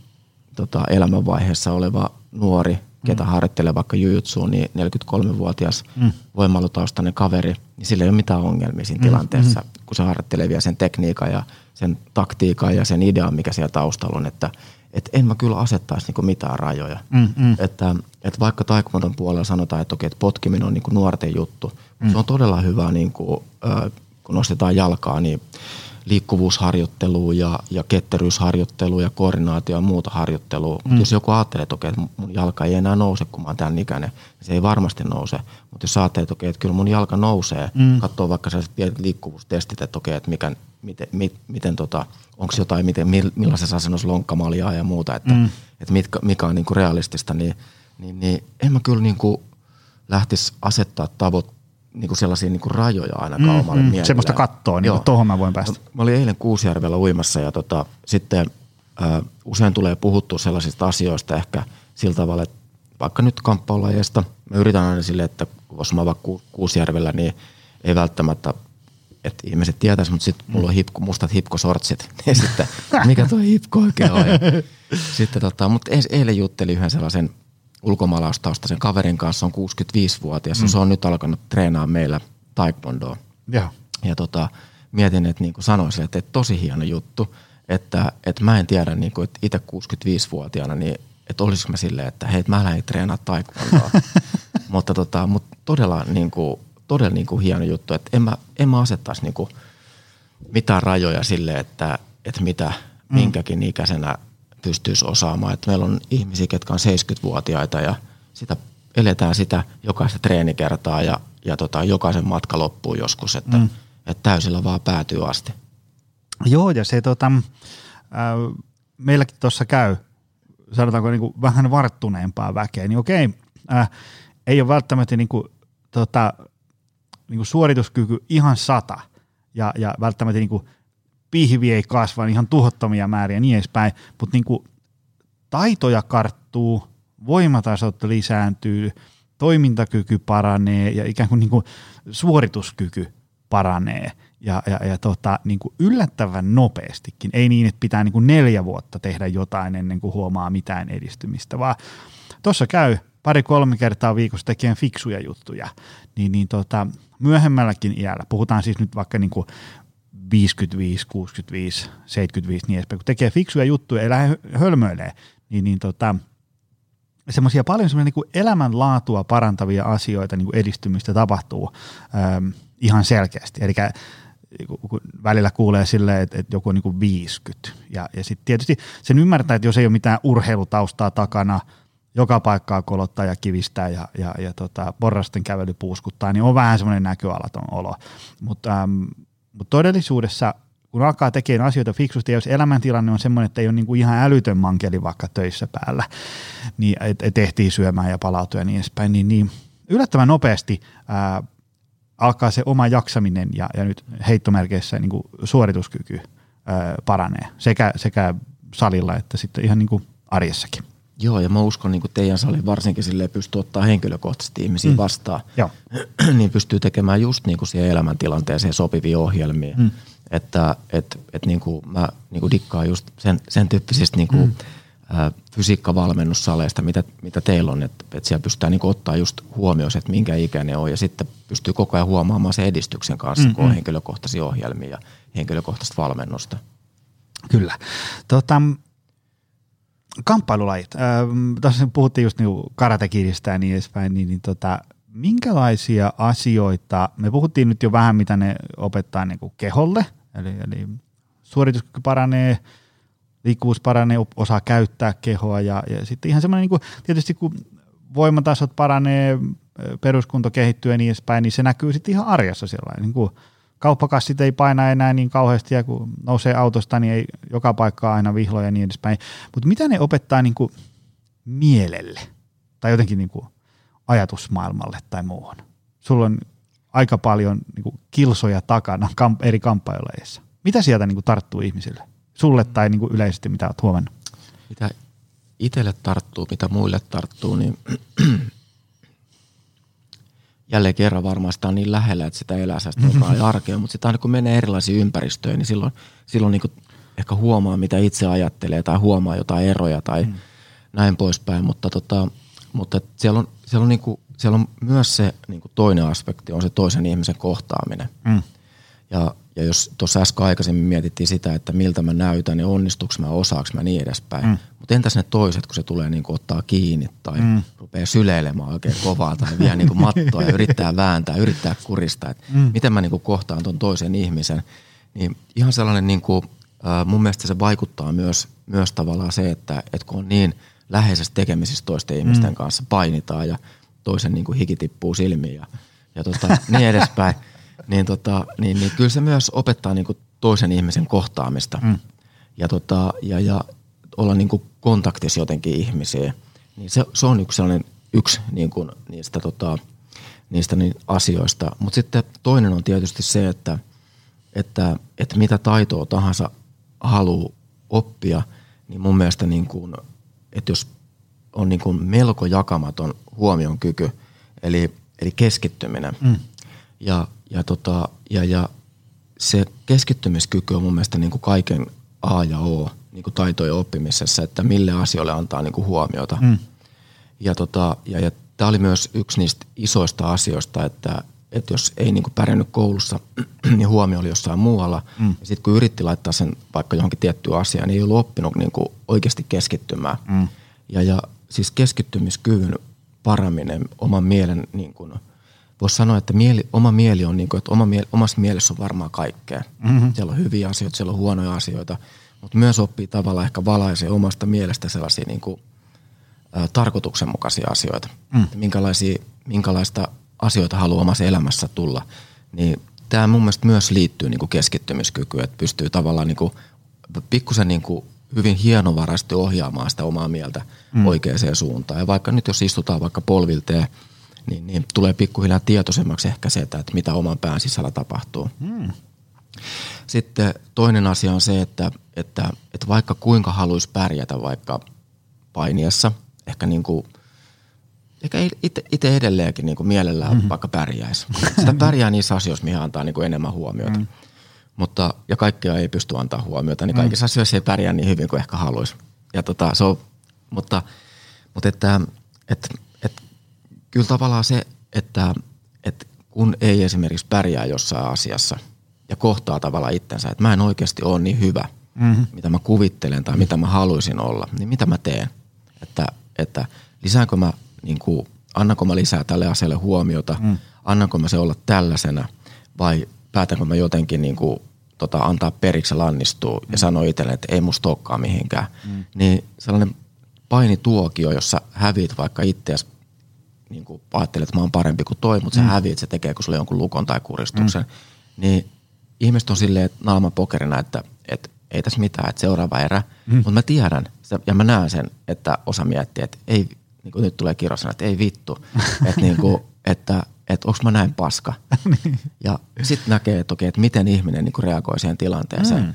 tota, elämänvaiheessa oleva nuori, ketä harjoittelee vaikka jiu-jitsuun, niin neljäkymmentäkolme-vuotias mm. voimailutaustainen kaveri, niin sillä ei ole mitään ongelmia siinä mm. tilanteessa, mm. kun se harjoittelee vielä sen tekniikan ja sen taktiikan ja sen idean, mikä siellä taustalla on, että et en mä kyllä asettaisi niinku mitään rajoja. Mm. Mm. Että et vaikka taekwondon puolella sanotaan, että okei, että potkiminen on niinku nuorten juttu, mm. se on todella hyvä, niinku, äh, kun nostetaan jalkaa, niin liikkuvuusharjoittelua ja, ja ketteryysharjoittelua ja koordinaatio ja muuta harjoittelua. Mm. Jos joku ajattelee, että okei, että mun jalka ei enää nouse, kun mä oon tämän ikäinen, niin se ei varmasti nouse. Mutta jos ajattelee, että okei, että kyllä mun jalka nousee, mm. katsoo vaikka sellaiset pienet liikkuvuustestit, että okei, että mikä, miten, miten, miten tota, onko jotain, miten, millaisessa asennossa lonkkamaljaa ja muuta, että, mm. että mitkä, mikä on niinku realistista, niin, niin, niin en mä kyllä niinku lähtisi asettaa tavoitteita, niinku sellaisia niinku rajoja ainakaan mm, omalle mm, mielelle. Semmoista kattoa, niin tuohon mä voin päästä. Mä olin eilen Kuusijärvellä uimassa ja tota, sitten ä, usein tulee puhuttua sellaisista asioista ehkä sillä tavalla, että vaikka nyt kamppailulajeista, mä yritän aina silleen, että jos mä oon vaikka Kuusijärvellä, niin ei välttämättä, että ihmiset tietäisi, mutta sitten mulla on hipko, mustat hipkosortsit, niin sitten mikä tuo hipko oikein on. Sitten tota, mutta eilen juttelin yhden sellaisen ulkomaalaustaustaisen kaverin kanssa, on kuusikymmentäviisi-vuotias, mm. ja se on nyt alkanut treenaa meillä taekwondoa. Ja, ja tota, mietin, että niin kuin sanoin sille, että, että tosi hieno juttu, että, että mä en tiedä, niin kuin, että itse kuusikymmentäviisi-vuotiaana, niin, että olisiko mä silleen, että hei, mä lähdin treenaa taekwondoa. mutta, tota, mutta todella, niin kuin, todella niin kuin hieno juttu, että en mä, en mä asettaisi niin kuin mitään rajoja sille, että, että mitä mm. minkäkin ikäisenä pystyisi osaamaan, että meillä on ihmisiä, ketkä on seitsemänkymmentävuotiaita ja sitä eletään sitä jokaista treenikertaa ja, ja tota, jokaisen matka loppuu joskus, että, mm. että täysillä vaan päätyy asti. Joo, ja se tota, äh, meilläkin tuossa käy, sanotaanko niinku vähän varttuneempaa väkeä, niin okei, äh, ei ole välttämättä niinku, tota, niinku suorituskyky ihan sata ja, ja välttämättä niinku pihvi ei kasva, ihan tuhottomia määriä ja niin edespäin, mutta niinku taitoja karttuu, voimatasot lisääntyy, toimintakyky paranee ja ikään kuin niinku suorituskyky paranee ja, ja, ja tota, niinku yllättävän nopeastikin. Ei niin, että pitää niinku neljä vuotta tehdä jotain ennen kuin huomaa mitään edistymistä, vaan tuossa käy pari-kolme kertaa viikossa tekemään fiksuja juttuja, niin, niin tota, myöhemmälläkin iällä, puhutaan siis nyt vaikka niinku viisikymmentäviisi, kuusikymmentäviisi, seitsemänkymmentäviisi, niin edespäin, kun tekee fiksuja juttuja, ei lähde hölmöilee, niin, niin tota, semmoisia paljon semmoisia niin kuin elämänlaatua parantavia asioita, niin kuin edistymistä tapahtuu ähm, ihan selkeästi. Eli kun välillä kuulee silleen, että, että joku on niin kuin viisikymmentä, ja, ja sitten tietysti sen ymmärtää, että jos ei ole mitään urheilutaustaa takana, joka paikkaa kolottaa ja kivistää ja, ja, ja tota, porrasten kävely puuskuttaa, niin on vähän semmoinen näköalaton olo. Mutta ähm, mut todellisuudessa, kun alkaa tekemään asioita fiksusti, ja jos elämäntilanne on semmoinen, että ei ole niinku ihan älytön mankeli vaikka töissä päällä, niin tehtiin syömään ja palautua ja niin edespäin, niin, niin yllättävän nopeasti äh, alkaa se oma jaksaminen ja, ja nyt heittomerkeissä niinku suorituskyky äh, paranee sekä, sekä salilla että sitten ihan niinku arjessakin. Joo, ja mä uskon, niin teidän salin varsinkin silleen pystyy ottaa henkilökohtaisesti ihmisiä mm. vastaan, niin pystyy tekemään just niin kuin siihen elämäntilanteeseen sopivia ohjelmia. Mm. Että et, et niin kuin mä niin kuin dikkaan just sen, sen tyyppisistä niin kuin, mm. ä, fysiikkavalmennussaleista, mitä, mitä teillä on, että et siellä pystytään niin kuin ottaa just huomioon, että minkä ikäinen on, ja sitten pystyy koko ajan huomaamaan sen edistyksen kanssa, mm-hmm. kun on henkilökohtaisia ohjelmia ja henkilökohtaista valmennusta. Kyllä. Tota... Kamppailulajit. Ähm, tässä puhuttiin just niinku karatekidistä ja niin edespäin, niin, niin tota, minkälaisia asioita, me puhuttiin nyt jo vähän, mitä ne opettaa niinku keholle, eli, eli suorituskyky paranee, liikkuvuus paranee, osaa käyttää kehoa ja, ja sitten ihan semmoinen, niinku, tietysti kun voimatasot paranee, peruskunto kehittyy ja niin edespäin, niin se näkyy sitten ihan arjessa sellainen, niin kuin kauppakassit ei paina enää niin kauheasti ja kun nousee autosta, niin ei joka paikkaa aina vihloja ja niin edespäin. Mutta mitä ne opettaa niin kuin mielelle tai jotenkin niin kuin ajatusmaailmalle tai muuhun? Sulla on aika paljon niin kuin kilsoja takana eri kamppailulajeissa. Mitä sieltä niin kuin tarttuu ihmisille? Sulle tai niin kuin yleisesti mitä olet huomannut? Mitä itselle tarttuu, mitä muille tarttuu, niin... Jälleen kerran varmaan sitä on niin lähellä, että sitä elää sitä jotain arkea, mutta sitä aina kun menee erilaisiin ympäristöihin, niin silloin, silloin niin ehkä huomaa, mitä itse ajattelee tai huomaa jotain eroja tai mm. näin poispäin. Mutta, tota, mutta siellä, on, siellä, on niin kuin, siellä on myös se niin kuin toinen aspekti, on se toisen ihmisen kohtaaminen. Mm. Ja, ja jos tuossa äsken aikaisemmin mietittiin sitä, että miltä mä näytän ja onnistuks mä, osaaks mä niin edespäin. Mm. Mutta entäs ne toiset, kun se tulee niin kuin ottaa kiinni tai mm. rupeaa syleilemään oikein kovaa tai vie niin kuin mattoa ja yrittää vääntää, yrittää kuristaa. Et mm. miten mä niin kuin kohtaan ton toisen ihmisen. Niin ihan sellainen, niin kuin, mun mielestä se vaikuttaa myös, myös tavallaan se, että et kun on niin läheisessä tekemisissä toisten mm. ihmisten kanssa, painitaan ja toisen niin kuin hiki tippuu silmiin ja, ja tota, niin edespäin. Niin, tota, niin, niin kyllä se myös opettaa niinku toisen ihmisen kohtaamista mm. ja, tota, ja, ja olla niinku kontaktissa jotenkin ihmisiä. Niin se, se on yksi sellainen yksi niinku niistä, tota, niistä niin asioista. Mutta sitten toinen on tietysti se, että, että, että mitä taitoa tahansa haluaa oppia, niin mun mielestä, niinku, että jos on niinku melko jakamaton huomion kyky, eli, eli keskittyminen mm. ja Ja, tota, ja, ja se keskittymiskyky on mun mielestä niin kuin kaiken A ja O niin kuin taitojen oppimisessa, että mille asioille antaa niin kuin huomiota. Mm. Ja, tota, ja, ja tämä oli myös yksi niistä isoista asioista, että, että jos ei niin kuin pärjännyt koulussa, niin huomio oli jossain muualla. Mm. Ja sitten kun yritti laittaa sen vaikka johonkin tiettyyn asiaan, niin ei ollut oppinut niin kuin oikeasti keskittymään. Mm. Ja, ja siis keskittymiskyvyn paraminen oman mielen... Niin kuin, voisi sanoa, että mieli, oma mieli on niin kuin, että oma miele, omassa mielessä on varmaan kaikkea. Mm-hmm. Siellä on hyviä asioita, siellä on huonoja asioita, mutta myös oppii tavallaan ehkä valaisee omasta mielestä sellaisia niin kuin, ä, tarkoituksenmukaisia asioita. Mm. Minkälaisia, minkälaista asioita haluaa omassa elämässä tulla. Niin tämä mun mielestä myös liittyy niin kuin keskittymiskykyyn, että pystyy tavallaan niin kuin, pikkusen niin kuin, hyvin hienovaraisesti ohjaamaan sitä omaa mieltä mm. oikeaan suuntaan. Ja vaikka nyt jos istutaan vaikka polvilteen, Niin, niin tulee pikkuhiljaa tietoisemmaksi ehkä se, että mitä oman pään sisällä tapahtuu. Hmm. Sitten toinen asia on se, että, että, että vaikka kuinka haluaisi pärjätä vaikka painiessa, ehkä, niin kuin, ehkä itse edelleenkin niin kuin mielellään mm-hmm. vaikka pärjäisi. Sitä pärjää niissä asioissa, mihin antaa niin kuin enemmän huomiota. Mm. Mutta, ja kaikkea ei pysty antaa huomiota, niin kaikissa mm. asioissa ei pärjää niin hyvin kuin ehkä haluaisi. Ja tota, so, mutta, mutta että... että Kyllä tavallaan se, että, että kun ei esimerkiksi pärjää jossain asiassa ja kohtaa tavallaan itsensä, että mä en oikeasti ole niin hyvä, mm-hmm. mitä mä kuvittelen tai mitä mä haluaisin olla, niin mitä mä teen? Että, että lisäänkö mä, niin kuin, annanko mä lisää tälle asialle huomiota, mm. annanko mä se olla tällaisena vai päätänkö mä jotenkin niin kuin, tota, antaa periksi lannistua mm. ja sanoa itselle, että ei musta olekaan mihinkään. Mm. Niin sellainen painituokio, jossa häviit vaikka itseäsi, niin kuin ajattelet, että mä oon parempi kuin toi, mutta mm. sä häviit, se tekee, kun sulla jonkun lukon tai kuristuksen, mm. niin ihmiset on silleen naama pokerina, että, että ei tässä mitään, että seuraava erä, mm. mutta mä tiedän ja mä näen sen, että osa miettii, että ei, niin kuin nyt tulee kirjoissa, että ei vittu, että, niin kuin, että, että onko mä näin paska. Ja sitten näkee toki, että miten ihminen niin kuin reagoi siihen tilanteeseen. Mm.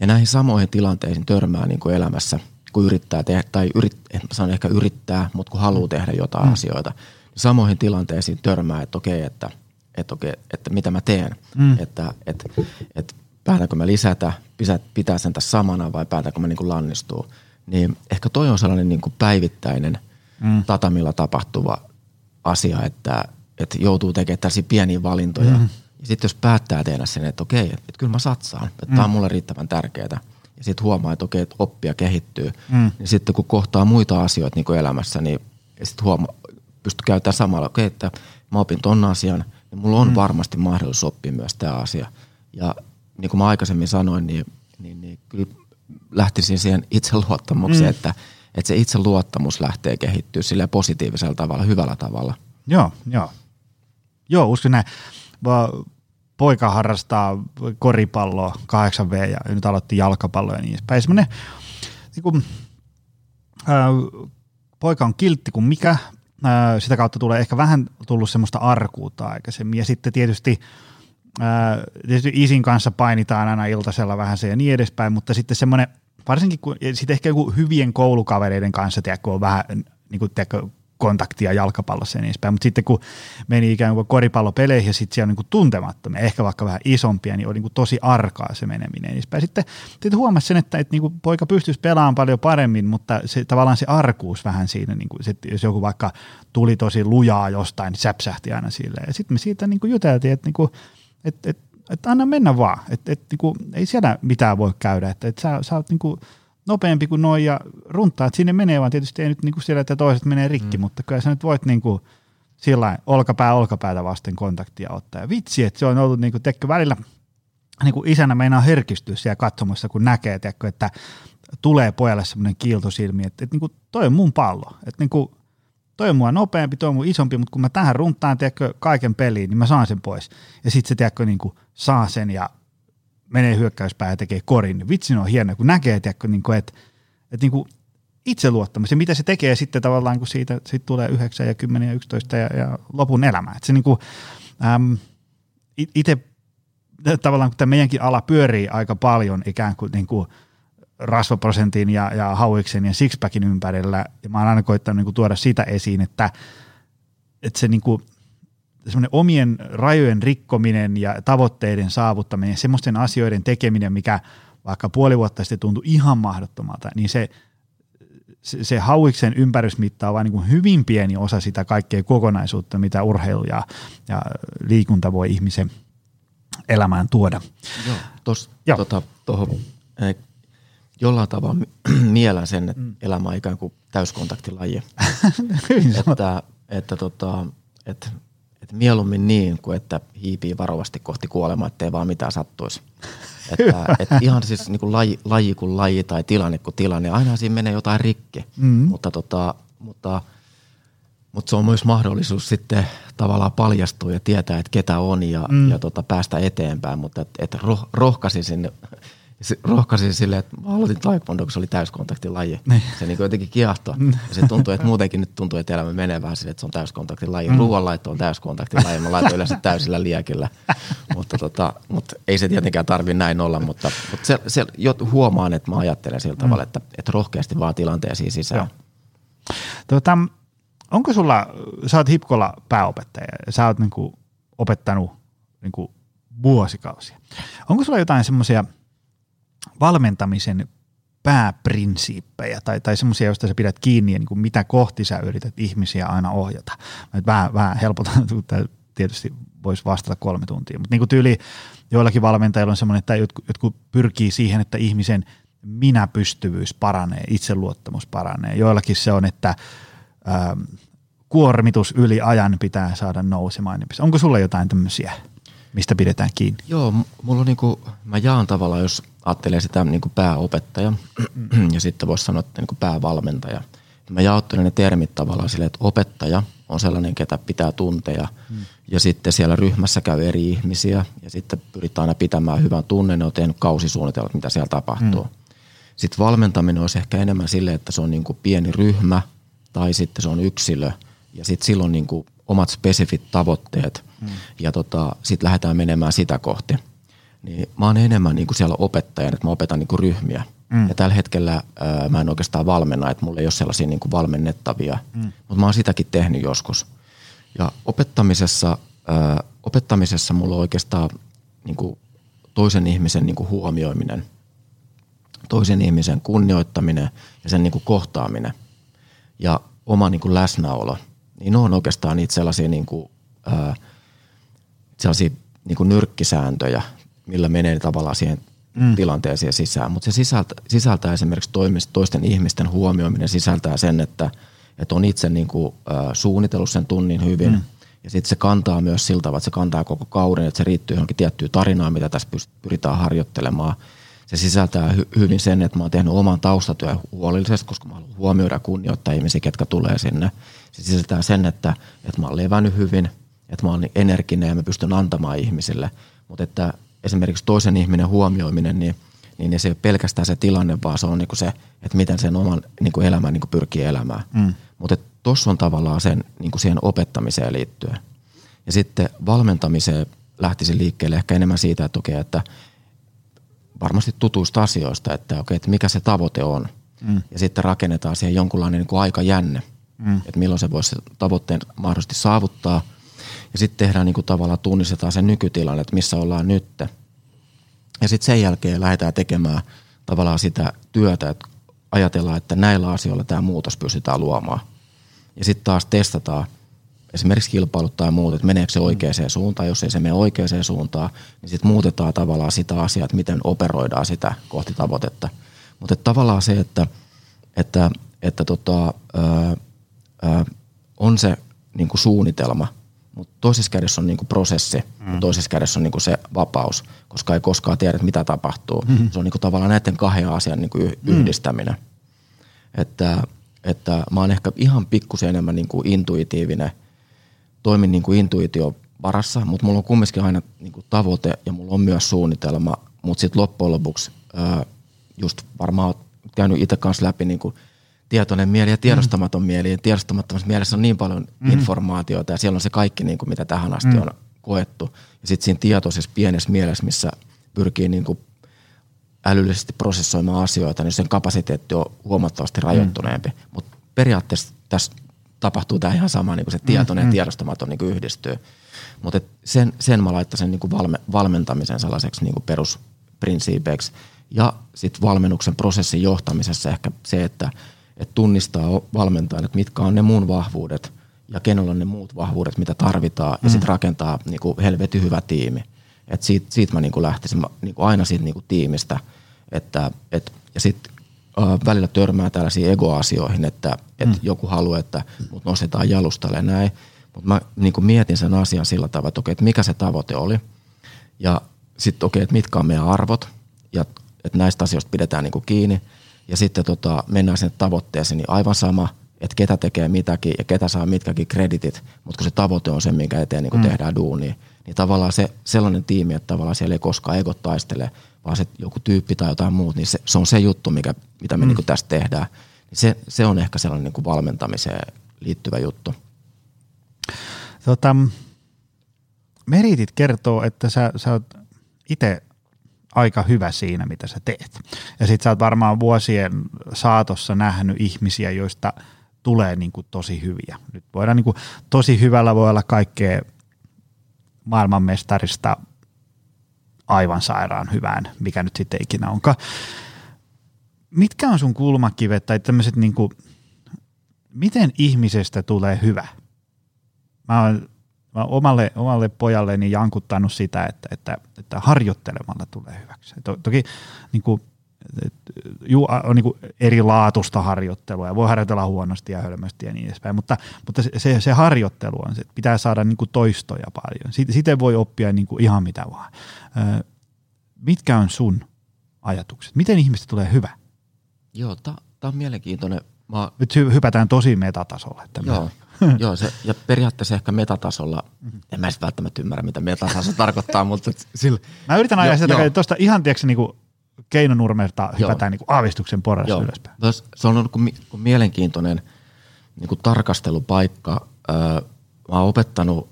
Ja näihin samoihin tilanteisiin törmää niin kuin elämässä, kun yrittää tehdä, tai yrit, sanon ehkä yrittää, mutta kun haluaa tehdä jotain mm. asioita. Samoihin tilanteisiin törmää, että okei, että, että, okei, että mitä mä teen, mm. että, että, että päätänkö mä lisätä, pitää sen tässä samana vai päätänkö mä niin kuin lannistuu. Niin ehkä toi on sellainen niin kuin päivittäinen mm. tatamilla tapahtuva asia, että, että joutuu tekemään tällaisia pieniä valintoja. Mm. Ja sitten jos päättää tehdä sen, että okei, että kyllä mä satsaan, että mm. tämä on mulle riittävän tärkeää. Ja sitten huomaa, että okei, että oppia kehittyy. Mm. Ja sitten kun kohtaa muita asioita niin kuin elämässä, niin sitten huomaa, pystyy käyttämään samalla, okei, että mä opin ton asian, niin mulla on mm. varmasti mahdollisuus oppia myös tämä asia. Ja niin kuin mä aikaisemmin sanoin, niin, niin, niin kyllä lähtisin siihen itseluottamukseen, mm. että, että se itseluottamus lähtee kehittyä silleen positiivisella tavalla, hyvällä tavalla. Joo, joo. Joo, uskon näin. Mä, poika harrastaa koripalloa, kahdeksan vee ja nyt aloitti jalkapalloa ja niin edespäin. Semmoinen, niin kuin, ää, poika on kiltti kuin mikä. Ää, sitä kautta tulee ehkä vähän tullut semmoista arkuutta aikaisemmin. Ja sitten tietysti Äh, tietysti isin kanssa painitaan aina iltasella vähän se ja niin edespäin, mutta sitten semmoinen, varsinkin kun, sitten ehkä joku hyvien koulukavereiden kanssa, tiedätkö, on vähän niin kuin, tiedätkö, kontaktia jalkapallossa ja niin edespäin, mutta sitten kun meni ikään kuin koripallopeleihin ja sitten siellä on niin tuntemattomia, ehkä vaikka vähän isompia, niin on niin tosi arkaa se meneminen edespäin. Sitten, sitten huomasi sen, että, että niin kuin poika pystyisi pelaamaan paljon paremmin, mutta se, tavallaan se arkuus vähän siinä, niin kuin, että jos joku vaikka tuli tosi lujaa jostain, niin säpsähti aina silleen. Ja sitten me siitä niin kuin juteltiin, että niin kuin, Että et, et anna mennä vaan, että et, niinku, ei siellä mitään voi käydä, että et sä, sä oot niinku nopeampi kuin noi ja runtaat sinne menee, vaan tietysti ei nyt niinku siellä, että toiset menee rikki, mm. mutta kyllä sä nyt voit niinku sillain olkapää olkapäätä vasten kontaktia ottaa. Ja vitsi, että se on ollut niinku tekkö välillä, niinku isänä meinaa herkistyä siellä katsomassa, kun näkee, tekkö, että tulee pojalle semmoinen kiiltosilmi, että et, niinku, toi on mun pallo, että niinku, toi on mua nopeampi, toi on mun isompi, mutta kun mä tähän runtaan, tiedätkö, kaiken peliin, niin mä saan sen pois. Ja sit se, tiedätkö, niin kuin saa sen ja menee hyökkäyspään ja tekee korin. Niin vitsi, ne on hienoa, kun näkee, tiedätkö, niin kuin, että, että niin kuin itseluottamus ja mitä se tekee sitten tavallaan, kun siitä sit tulee yhdeksän ja kymmenen ja yksitoista ja, ja lopun elämää. Että se niin kuin, äm, itse tavallaan, kun tämä meidänkin ala pyörii aika paljon ikään kuin, niin kuin rasvaprosentin ja, ja hauiksen ja sixpackin ympärillä, ja mä oon aina koittanut niinku tuoda sitä esiin, että, että se niinku, semmoinen omien rajojen rikkominen ja tavoitteiden saavuttaminen ja semmoisten asioiden tekeminen, mikä vaikka puoli vuotta sitten tuntui ihan mahdottomalta, niin se, se, se hauiksen ympärysmitta on vaan niinku hyvin pieni osa sitä kaikkea kokonaisuutta, mitä urheilu ja, ja liikunta voi ihmisen elämään tuoda. Joo, tos, Joo. Tota, toho, eh, jollain tavalla mielen sen, että mm. elämä on ikään kuin täyskontaktilaji. että että, tota, että, että mieluummin niin kuin, että hiipii varovasti kohti kuolemaa, ettei vaan mitään sattuisi. että, että ihan siis niin kuin laji, laji kuin laji tai tilanne kuin tilanne, aina siinä menee jotain rikki, mm. mutta, tota, mutta, mutta se on myös mahdollisuus sitten tavallaan paljastua ja tietää, että ketä on ja, mm. ja tota, päästä eteenpäin, mutta että, että roh, rohkaisin sinne. Rohkaisin silleen, että mä aloitin taekwondo, kun se oli täyskontaktilaji. Niin. Se niin jotenkin kiehtoi. Mm. Ja se tuntuu, että muutenkin nyt tuntuu, että elämä menee vähän silleen, että se on täyskontaktilaji. Mm. Ruoanlaitto on täyskontaktilaji. Mä laitan yleensä täysillä liekillä. mutta, tota, mutta ei se tietenkään tarvitse näin olla. Mutta, mutta se, se, huomaan, että mä ajattelen sillä mm. tavalla, että, että rohkeasti vaan tilanteisiin sisään. Tuota, onko sulla, sä oot Hipkolla pääopettaja. Sä oot niinku opettanut niinku vuosikausia. Onko sulla jotain semmoisia valmentamisen pääprinsiippejä tai, tai semmoisia, joista sä pidät kiinni ja niin kuin mitä kohti sä yrität ihmisiä aina ohjata. Mä nyt vähän, vähän helpotan, kun tämä tietysti voisi vastata kolme tuntia, mutta niin kuin tyyli joillakin valmentajilla on semmoinen, että jotkut, jotkut pyrkii siihen, että ihmisen minäpystyvyys paranee, itseluottamus paranee. Joillakin se on, että ähm, kuormitus yli ajan pitää saada nousemaan. Onko sulla jotain tämmöisiä, mistä pidetään kiinni? Joo, mulla on niin kuin, mä jaan tavallaan, jos ajattelee sitä niin kuin pääopettaja ja sitten voisi sanoa, että niin kuin päävalmentaja. mä jaottelen ne termit tavallaan silleen, että opettaja on sellainen, ketä pitää tunteja mm. ja sitten siellä ryhmässä käy eri ihmisiä ja sitten pyritään aina pitämään hyvän tunnen, ne on tehnyt kausisuunnitelmat, mitä siellä tapahtuu. Mm. Sitten valmentaminen olisi ehkä enemmän silleen, että se on niin kuin pieni ryhmä tai sitten se on yksilö ja sitten silloin niin kuin omat spesifit tavoitteet mm. ja tota, sitten lähdetään menemään sitä kohti. Niin mä oon enemmän niin kuin siellä opettajan, että mä opetan niin kuin ryhmiä. Mm. Ja tällä hetkellä ää, mä en oikeastaan valmenna, että mulla ei ole sellaisia niin kuin valmennettavia, mm. mutta mä oon sitäkin tehnyt joskus. Ja opettamisessa, ää, opettamisessa mulla on oikeastaan niin kuin toisen ihmisen niin kuin huomioiminen, toisen ihmisen kunnioittaminen ja sen niin kuin kohtaaminen ja oma niin kuin läsnäolo. Niin ne on oikeastaan niitä sellaisia, niin kuin, ää, sellaisia niin kuin nyrkkisääntöjä, millä menee tavallaan siihen mm. tilanteeseen sisään. Mutta se sisältä, sisältää esimerkiksi toisten ihmisten huomioiminen, sisältää sen, että, että on itse niin kuin, ä, suunnitellut sen tunnin hyvin. Mm. Ja sitten se kantaa myös siltä, että se kantaa koko kauden, että se riittyy johonkin tiettyyn tarinaan, mitä tässä pyritään harjoittelemaan. Se sisältää hy- hyvin sen, että mä oon tehnyt oman taustatyön huolellisesti, koska mä haluan huomioida ja kunnioittaa ihmisiä, ketkä tulee sinne. Se sisältää sen, että, että mä oon levännyt hyvin, että mä oon energinen ja mä pystyn antamaan ihmisille. Mutta että esimerkiksi toisen ihminen huomioiminen, niin, niin se ei ole pelkästään se tilanne, vaan se on niinku se, että miten sen oman niinku elämän niinku pyrkii elämään. Mm. Mutta tuossa on tavallaan sen, niinku siihen opettamiseen liittyen. Ja sitten valmentamiseen lähtisi liikkeelle ehkä enemmän siitä, että, okay, että varmasti tutuista asioista, että, okay, että mikä se tavoite on. Mm. Ja sitten rakennetaan siihen jonkunlainen niinku aikajänne, mm. että milloin se voisi tavoitteen mahdollisesti saavuttaa. Ja sitten tehdään niin kuin tavallaan, tunnistetaan se nykytilanne, että missä ollaan nyt. Ja sitten sen jälkeen lähdetään tekemään tavallaan sitä työtä, että ajatellaan, että näillä asioilla tämä muutos pystytään luomaan. Ja sitten taas testataan esimerkiksi kilpailut tai muut, että meneekö se oikeaan suuntaan. Jos ei se mene oikeaan suuntaan, niin sitten muutetaan tavallaan sitä asiaa, että miten operoidaan sitä kohti tavoitetta. Mutta tavallaan se, että, että, että tota, ää, ää, on se niin kuin suunnitelma. Mutta toisessa kädessä on niinku prosessi mm. ja toisessa kädessä on niinku se vapaus, koska ei koskaan tiedä, mitä tapahtuu. Mm. Se on niinku tavallaan näiden kahden asian niinku yhdistäminen. Mm. Että, että mä oon ehkä ihan pikkusen enemmän niinku intuitiivinen, toimin niinku intuition varassa, mutta mulla on kumminkin aina niinku tavoite ja mulla on myös suunnitelma. Mutta sitten loppujen lopuksi ää, just varmaan oot käynyt itse kanssa läpi niinku tietoinen mieli ja tiedostamaton mm. mieli. Ja tiedostamattomassa mielessä on niin paljon mm. informaatiota ja siellä on se kaikki, niin kuin mitä tähän asti mm. on koettu. Ja sitten siinä tietoisessa pienessä mielessä, missä pyrkii niin kuin älyllisesti prosessoimaan asioita, niin sen kapasiteetti on huomattavasti rajoittuneempi. Mm. Mutta periaatteessa tässä tapahtuu tämä ihan sama, niin kuin se tietoinen mm. ja tiedostamaton niin kuin yhdistyy. Mutta sen, sen mä laittaisin niin kuin valme, valmentamisen sellaiseksi niin kuin perusprinsiipeiksi. Ja sitten valmennuksen prosessin johtamisessa ehkä se, että että tunnistaa valmentajan, että mitkä on ne mun vahvuudet ja kenellä on ne muut vahvuudet, mitä tarvitaan, ja mm. sitten rakentaa niinku helvetin hyvä tiimi. Et siitä, siitä mä niinku lähtisin mä, niinku aina siitä niinku tiimistä. Että, et, ja sitten välillä törmää tällaisiin ego-asioihin, että et mm. joku haluaa, että mut nostetaan jalustalle näin. Mutta mä niinku mietin sen asian sillä tavalla, että, okei, että mikä se tavoite oli, ja sitten okei, että mitkä on meidän arvot, ja että näistä asioista pidetään niinku kiinni. Ja sitten tota, mennään sinne tavoitteeseen, niin aivan sama, että ketä tekee mitäkin ja ketä saa mitkäkin kreditit, mutta kun se tavoite on se, minkä eteen niin kun mm. tehdään duunia, niin tavallaan se sellainen tiimi, että tavallaan siellä ei koskaan egot taistele, vaan se joku tyyppi tai jotain muut, niin se, se on se juttu, mikä, mitä me mm. niin kun tässä tehdään. Niin se, se on ehkä sellainen niin kun valmentamiseen liittyvä juttu. Tota, meritit kertoo, että sä, sä oot itse aika hyvä siinä, mitä sä teet. Ja sit sä oot varmaan vuosien saatossa nähnyt ihmisiä, joista tulee niin kuin tosi hyviä. Nyt voidaan niin kuin, tosi hyvällä voi olla kaikkea maailmanmestarista aivan sairaan hyvään, mikä nyt sitten ikinä onkaan. Mitkä on sun kulmakivet tai tämmöiset, niin kuin, miten ihmisestä tulee hyvä? Mä oon Mä omalle, omalle pojalleni jankuttanut sitä, että, että, että harjoittelemalla tulee hyväksi. To, toki niin kuin, juu, on niin kuin eri laatusta harjoittelua ja voi harjoitella huonosti ja hölmösti ja niin edespäin, mutta, mutta se, se harjoittelu on se, että pitää saada niin kuin toistoja paljon. Siten voi oppia niin kuin ihan mitä vaan. Ö, mitkä on sun ajatukset? Miten ihmistä tulee hyvä? Joo, tämä on mielenkiintoinen Mä... Nyt hy- hypätään tosi metatasolle. Joo, joo se, ja periaatteessa ehkä metatasolla, mm-hmm. en mä sitten välttämättä ymmärrä, mitä metataso tarkoittaa, mutta sillä... Mä yritän ajaa sitä, että tuosta ihan tiiäksi niinku keinonurmerta hypätään niinku aavistuksen porrasta ylöspäin. Se on ollut kuin, kuin mielenkiintoinen niinku tarkastelupaikka. Öö, mä oon opettanut,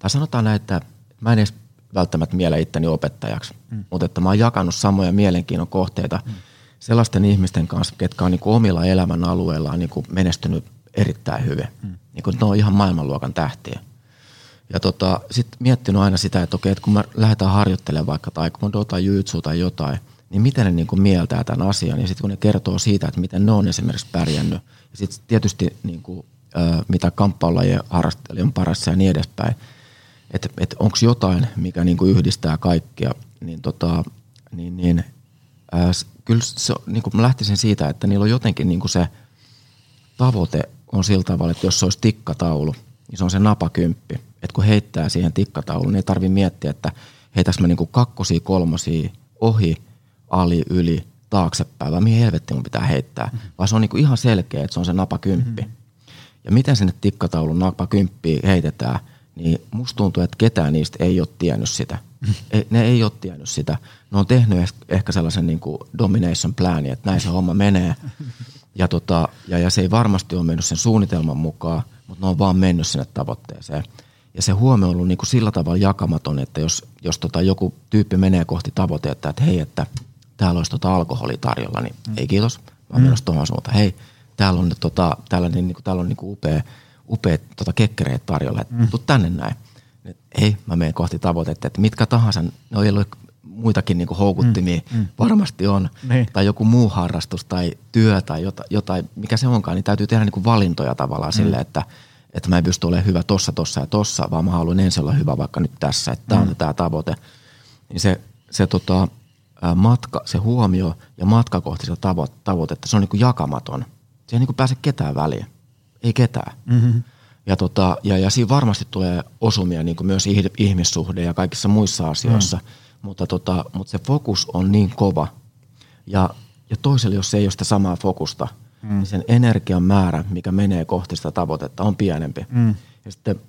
tai sanotaan näin, että mä en edes välttämättä miele itteni opettajaksi, mm. mutta että mä oon jakanut samoja mielenkiinnon kohteita mm. sellaisten ihmisten kanssa, ketkä on niin kuin omilla elämän alueillaan niin kuin menestynyt erittäin hyvin. Mm. Niin kuin ne on ihan maailmanluokan tähtiä. Ja tota, sitten miettinyt aina sitä, että okei, että kun mä lähdetään harjoittelemaan vaikka taekwondoa tai jiu-jitsua tai jotain, niin miten ne niin kuin mieltää tämän asian. Ja sitten kun ne kertoo siitä, että miten ne on esimerkiksi pärjännyt. Ja sitten tietysti niin kuin, äh, mitä kamppailulajien harrastelija on parassa ja niin edespäin. Että et onko jotain, mikä niinku yhdistää kaikkia, niin, tota, niin, niin ää, kyllä se, niinku mä lähtisin siitä, että niillä on jotenkin niinku se tavoite on sillä tavalla, että jos se olisi tikkataulu, niin se on se napakymppi. Että kun heittää siihen tikkatauluun, niin ei tarvitse miettiä, että heitäks mä niinku kakkosia, kolmosia, ohi, ali, yli, taaksepäin, vai mihin helvettiin mun pitää heittää. Mm-hmm. Vaan se on niinku ihan selkeä, että se on se napakymppi. Mm-hmm. Ja miten sinne tikkataulun napakymppiin heitetään, niin musta tuntuu, että ketään niistä ei ole tiennyt sitä. Ei, ne ei ole tiennyt sitä. Ne on tehnyt ehkä sellaisen niin kuin domination plani, että näin se homma menee. Ja, tota, ja, ja se ei varmasti ole mennyt sen suunnitelman mukaan, mutta ne on vaan mennyt sinne tavoitteeseen. Ja se huomio on ollut niin kuin sillä tavalla jakamaton, että jos, jos tota joku tyyppi menee kohti tavoitetta, että hei, että täällä olisi tota alkoholi tarjolla, niin mm. ei kiitos, vaan menossa tuohon suuntaan. Hei, täällä on, tota, täällä, niin kuin, täällä on niin kuin upea... upeat tota, kekkereet tarjolla, että mm. tuu tänne näin. Et, ei, mä menen kohti tavoitetta, että mitkä tahansa, ne on ollut muitakin niinku houkuttimia, mm. Mm. varmasti on, niin. Tai joku muu harrastus tai työ tai jotain, jotain mikä se onkaan, niin täytyy tehdä niinku valintoja tavallaan mm. silleen, että, että mä en pysty olemaan hyvä tossa, tossa ja tossa, vaan mä haluan ensin olla hyvä vaikka nyt tässä, että tää on mm. tää tavoite. Niin se, se, tota, matka, se huomio ja matka kohti sitä tavo- tavoitetta, se on niinku jakamaton. Se ei niinku pääse ketään väliin. Ei ketään. Mm-hmm. Ja, tota, ja, ja siinä varmasti tulee osumia niin kuin myös ihmissuhde ja kaikissa muissa asioissa, mm. mutta, tota, mutta se fokus on niin kova. Ja, ja toiselle, jos ei ole sitä samaa fokusta, mm. niin sen energian määrä, mikä menee kohti sitä tavoitetta, on pienempi. Mm. Ja sitten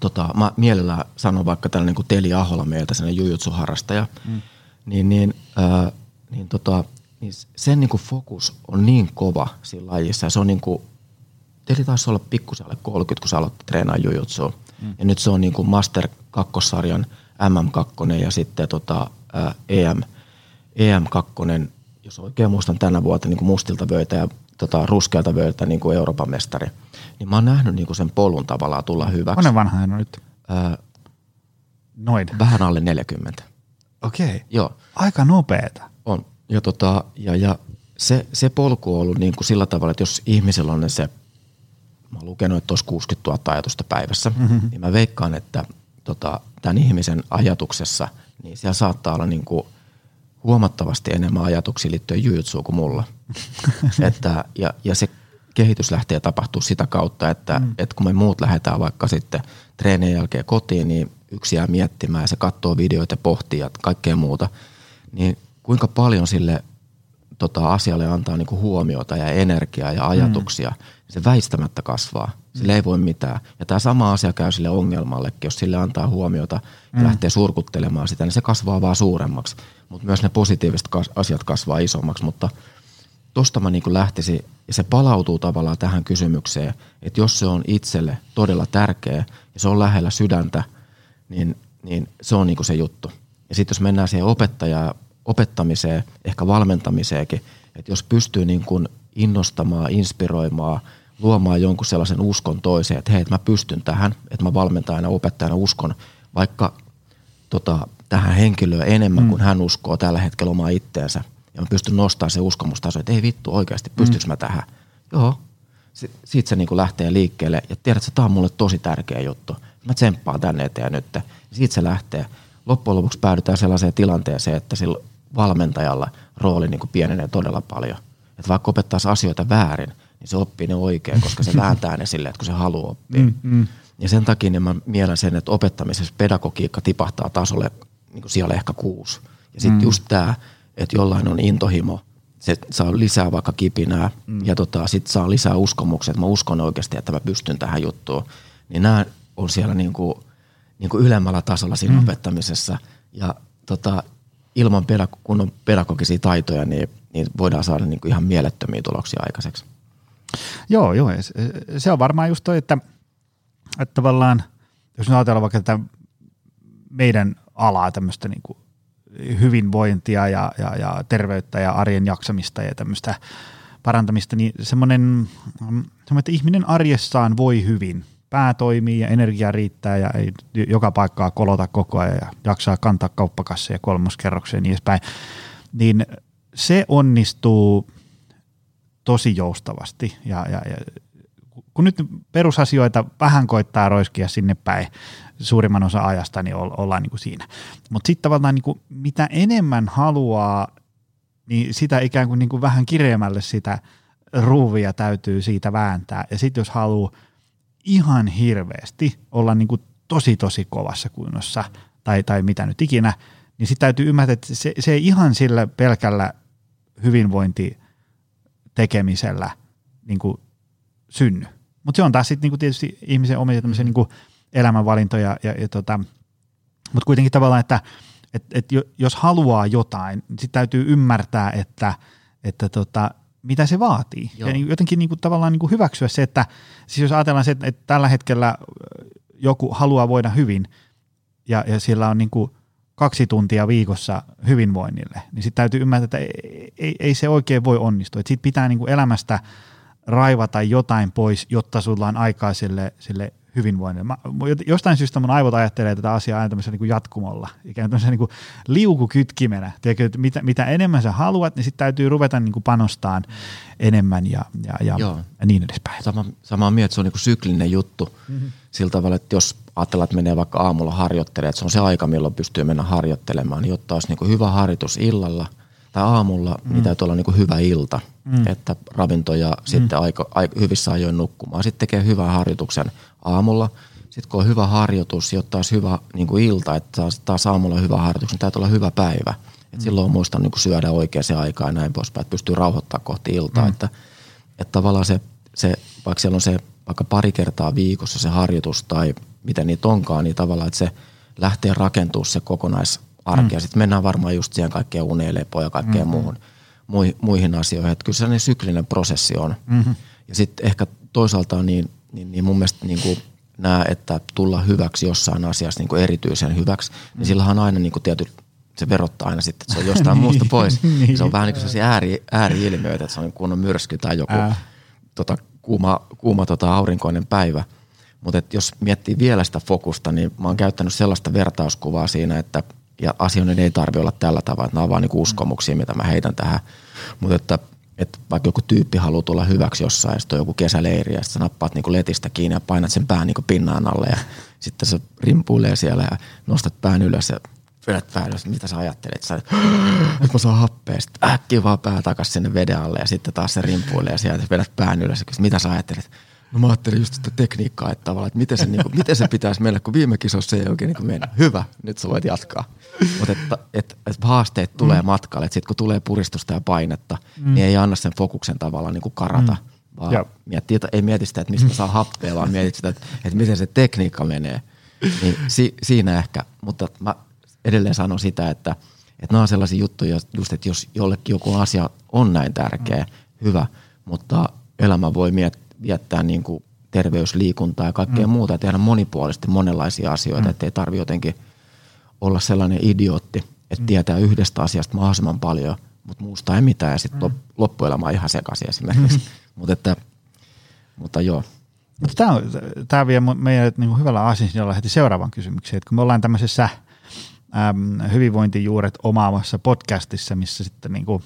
tota, mä mielellään sanon vaikka tällainen kuin Teli Ahola meiltä, sellainen jiu-jitsu-harrastaja, mm. niin, niin, äh, niin tota... niin sen niin kuin fokus on niin kova siinä lajissa. Ja se on niin kuin, teillä taisi olla pikkusen alle kolmekymmentä, kun sä aloitti treenaa jiu-jitsuun. Mm. Ja nyt se on niin kuin Master kakkosarjan M M kaksi ja sitten tota, ä, E M kaksi, jos oikein muistan tänä vuotta, niin kuin mustilta vöitä ja tota, ruskealta vöitä niin kuin Euroopan mestari. Niin mä oon nähnyt niin kuin sen polun tavallaan tulla hyväksi. Monen vanha hän on nyt? Ä, Noin. Vähän alle neljäkymmentä. Okei. Okay. Joo. Aika nopeeta. On. Ja, tota, ja, ja se, se polku on ollut niin kuin sillä tavalla, että jos ihmisellä on se, mä oon lukenut, että olisi kuusikymmentätuhatta ajatusta päivässä, mm-hmm. niin mä veikkaan, että tota, tämän ihmisen ajatuksessa, niin siellä saattaa olla niin kuin huomattavasti enemmän ajatuksia liittyen jiu-jitsuun kuin mulla. että, ja, ja se kehitys lähtee tapahtuu sitä kautta, että mm. et kun me muut lähdetään vaikka sitten treenien jälkeen kotiin, niin yksi jää miettimään ja se katsoo videoita, pohtii ja kaikkea muuta, niin kuinka paljon sille tota, asialle antaa niinku huomiota ja energiaa ja ajatuksia, mm. se väistämättä kasvaa. Sille mm. ei voi mitään. Ja tämä sama asia käy sille ongelmallekin, jos sille antaa huomiota ja mm. lähtee surkuttelemaan sitä, niin se kasvaa vaan suuremmaksi. Mutta myös ne positiiviset kas- asiat kasvaa isommaksi. Mutta tosta mä niinku lähtisin, ja se palautuu tavallaan tähän kysymykseen, että jos se on itselle todella tärkeä ja se on lähellä sydäntä, niin, niin se on niinku se juttu. Ja sitten jos mennään siihen opettajaan, opettamiseen, ehkä valmentamiseenkin, että jos pystyy niin kuin innostamaan, inspiroimaan, luomaan jonkun sellaisen uskon toiseen, että hei, että mä pystyn tähän, että mä valmentajana, opettajana uskon vaikka tota, tähän henkilöön enemmän mm. kuin hän uskoo tällä hetkellä omaa itteensä. Ja mä pystyn nostamaan se uskomustaso, että ei vittu oikeasti, pystyykö mm. mä tähän? Joo. Si- siitä se niin kuin lähtee liikkeelle ja tiedät, että tämä on mulle tosi tärkeä juttu. Mä tsemppaan tänne eteen nyt. Ja siitä se lähtee. Loppujen lopuksi päädytään sellaiseen tilanteeseen, että silloin valmentajalla rooli niin kuin pienenee todella paljon. Että vaikka opettaisi asioita väärin, niin se oppii ne oikein, koska se vääntää ne silleen, että kun se haluaa oppia. Mm, mm. Ja sen takia niin mä mielen sen, että opettamisessa pedagogiikka tipahtaa tasolle niin kuin siellä ehkä kuusi. Ja sitten mm. just tämä, että jollain on intohimo se saa lisää vaikka kipinää mm. ja tota, sitten saa lisää uskomuksia, että mä uskon oikeasti, että mä pystyn tähän juttuun. Niin nämä on siellä niinku, niinku ylemmällä tasolla siinä mm. opettamisessa ja tota, ilman pedag- kun on pedagogisia taitoja, niin, niin voidaan saada niinku ihan mielettömiä tuloksia aikaiseksi. Joo, joo. Se on varmaan just toi, että, että tavallaan, jos me ajatellaan vaikka tätä meidän alaa tämmöistä niinku hyvinvointia ja, ja, ja terveyttä ja arjen jaksamista ja tämmöistä parantamista, niin semmoinen, että ihminen arjessaan voi hyvin. Pää toimii ja energiaa riittää ja ei joka paikkaa kolota koko ajan ja jaksaa kantaa kauppakasseja kolmoskerrokseen ja niin edespäin. Niin se onnistuu tosi joustavasti ja, ja, ja kun nyt perusasioita vähän koittaa roiskia sinne päin suurimman osan ajasta, niin ollaan niin kuin siinä. Mutta sitten tavallaan niin kuin mitä enemmän haluaa, niin sitä ikään kuin, niin kuin vähän kireemmälle sitä ruuvia täytyy siitä vääntää. Ja sitten jos haluaa ihan hirveästi olla niin kuin tosi tosi kovassa kunnossa tai, tai mitä nyt ikinä, niin sitten täytyy ymmärtää, että se, se ei ihan sillä pelkällä hyvinvointitekemisellä niin kuin synny. Mutta se on taas sitten niinku tietysti ihmisen omia tämmöisiä niinku elämänvalintoja. Ja, ja tota, mutta kuitenkin tavallaan, että et, et jos haluaa jotain, niin sitten täytyy ymmärtää, että, että tota, mitä se vaatii. Joo. Ja jotenkin niinku tavallaan niinku hyväksyä se, että siis jos ajatellaan se, että, että tällä hetkellä joku haluaa voida hyvin ja, ja siellä on niinku kaksi tuntia viikossa hyvinvoinnille, niin sitten täytyy ymmärtää, että ei, ei, ei se oikein voi onnistua. Sitten pitää niinku elämästä raivata jotain pois, jotta sulla on aikaa sille, sille hyvinvoinnille. Mä, jostain syystä mun aivot ajattelee tätä asiaa aina tämmöisellä niin kuin jatkumolla, ikään kuin niin kuin liukukytkimenä. Tiedätkö, että mitä, mitä enemmän sä haluat, niin sitten täytyy ruveta niin kuin panostaan enemmän ja, ja, ja, ja niin edespäin. Sama, samaa mieltä, että se on niin kuin syklinen juttu mm-hmm. sillä tavalla, että jos ajatellaan, että menee vaikka aamulla harjoittelemaan, että se on se aika, milloin pystyy mennä harjoittelemaan, niin jotta olisi niin kuin hyvä harjoitus illalla, tai aamulla mm. niin täytyy olla niin kuin hyvä ilta, mm. että ravinto ja mm. sitten aiko, aiko, hyvissä ajoin nukkumaan. Sitten tekee hyvän harjoituksen aamulla. Sitten kun on hyvä harjoitus, jotta olisi hyvä niin kuin ilta, että taas aamulla hyvä harjoitus, niin täytyy olla hyvä päivä. Et mm. silloin muistan niin kuin syödä oikeaan aikaan ja näin poispäin, että pystyy rauhoittamaan kohti iltaa. Mm. Että, että tavallaan se, se, vaikka siellä on se vaikka pari kertaa viikossa se harjoitus tai mitä niitä onkaan, niin tavallaan että se lähtee rakentumaan se kokonais arkea. Mm. Sitten mennään varmaan just siihen kaikkeen unelepoon ja kaikkeen mm-hmm. muuhun, mui, muihin asioihin. Että kyllä sellainen syklinen prosessi on. Mm-hmm. Ja sitten ehkä toisaalta niin, niin, niin mun mielestä niin kuin nämä, että tulla hyväksi jossain asiassa niin kuin erityisen hyväksi, mm-hmm. niin sillähän on aina niin kuin tietyt, se verottaa aina sitten, että se on jostain muusta pois. Niin. Se on vähän niin kuin sellaisia ääri, ääri-ilmiöitä, että se on kunnon myrsky tai joku äh. tota, kuuma, kuuma tota, aurinkoinen päivä. Mutta jos miettii vielä sitä fokusta, niin mä oon käyttänyt sellaista vertauskuvaa siinä, että ja asioiden ei tarvitse olla tällä tavalla, että nämä on vaan niinku uskomuksia, mitä mä heitän tähän. Mutta että, että vaikka joku tyyppi haluaa tulla hyväksi jossain, ja sitten on joku kesäleiri, ja sitten nappaat niinku letistä kiinni ja painat sen pään niinku pinnaan alle, ja sitten se rimpuilee siellä ja nostat pään ylös ja vedät pään ylös. Mitä sä ajattelet? Sä, nyt mä saan happea. Sitten äkkiä vaan pää takaisin sinne veden alle, ja sitten taas se rimpuilee siellä ja vedät pään ylös. Mitä sä ajattelet? No mä ajattelin just sitä tekniikkaa, että tavallaan, että miten se, niin kuin, miten se pitäisi mennä, kun viime kisossa ei oikein niin mennä. Hyvä, nyt sä voit jatkaa. Mutta että, että, että haasteet tulee mm. matkalle, että sitten kun tulee puristusta ja painetta, mm. niin ei anna sen fokuksen tavallaan niin kuin karata, mm. vaan miettii, ei mieti sitä, että mistä saa happea, vaan mietit sitä, että, että miten se tekniikka menee. Niin si, siinä ehkä, mutta mä edelleen sanon sitä, että, että nämä on sellaisia juttuja, just, että jos jollekin joku asia on näin tärkeä, hyvä, mutta elämä voi miettiä, viettää niin kuin terveysliikuntaa ja kaikkea mm. muuta ja tehdä monipuolisesti monenlaisia asioita, mm. ettei tarvitse jotenkin olla sellainen idiootti, että mm. tietää yhdestä asiasta mahdollisimman paljon, mutta muusta ei mitään ja sitten mm. loppuelämä on ihan sekaisin esimerkiksi, Mut että, mutta joo. Tämä vie meidät niin hyvällä aasinsiljalla heti seuraavan kysymykseen, että kun me ollaan tämmöisessä äm, hyvinvointijuuret omaavassa podcastissa, missä sitten niin kuin,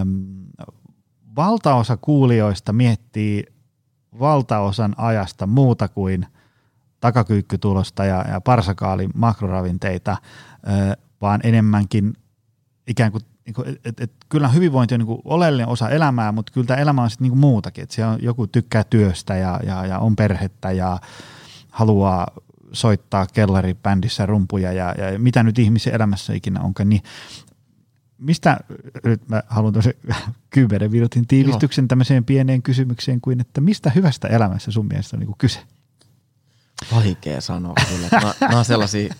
äm, valtaosa kuulijoista miettii valtaosan ajasta muuta kuin takakyykkytulosta ja, ja parsakaalin makroravinteita, ö, vaan enemmänkin ikään kuin, että et, kyllä hyvinvointi on niin kuin oleellinen osa elämää, mutta kyllä tämä elämä on sitten niin kuin muutakin, että siellä on, joku tykkää työstä ja, ja, ja on perhettä ja haluaa soittaa kellaribändissä rumpuja ja, ja mitä nyt ihmisen elämässä ikinä onkaan, niin Mistä, nyt mä haluan tämmöisen kymmenen minuutin tiivistyksen Joo. tämmöiseen pieneen kysymykseen kuin, että mistä hyvästä elämässä sun mielestä on niin kuin kyse? Vaikea sanoa kyllä. Nämä on sellaisia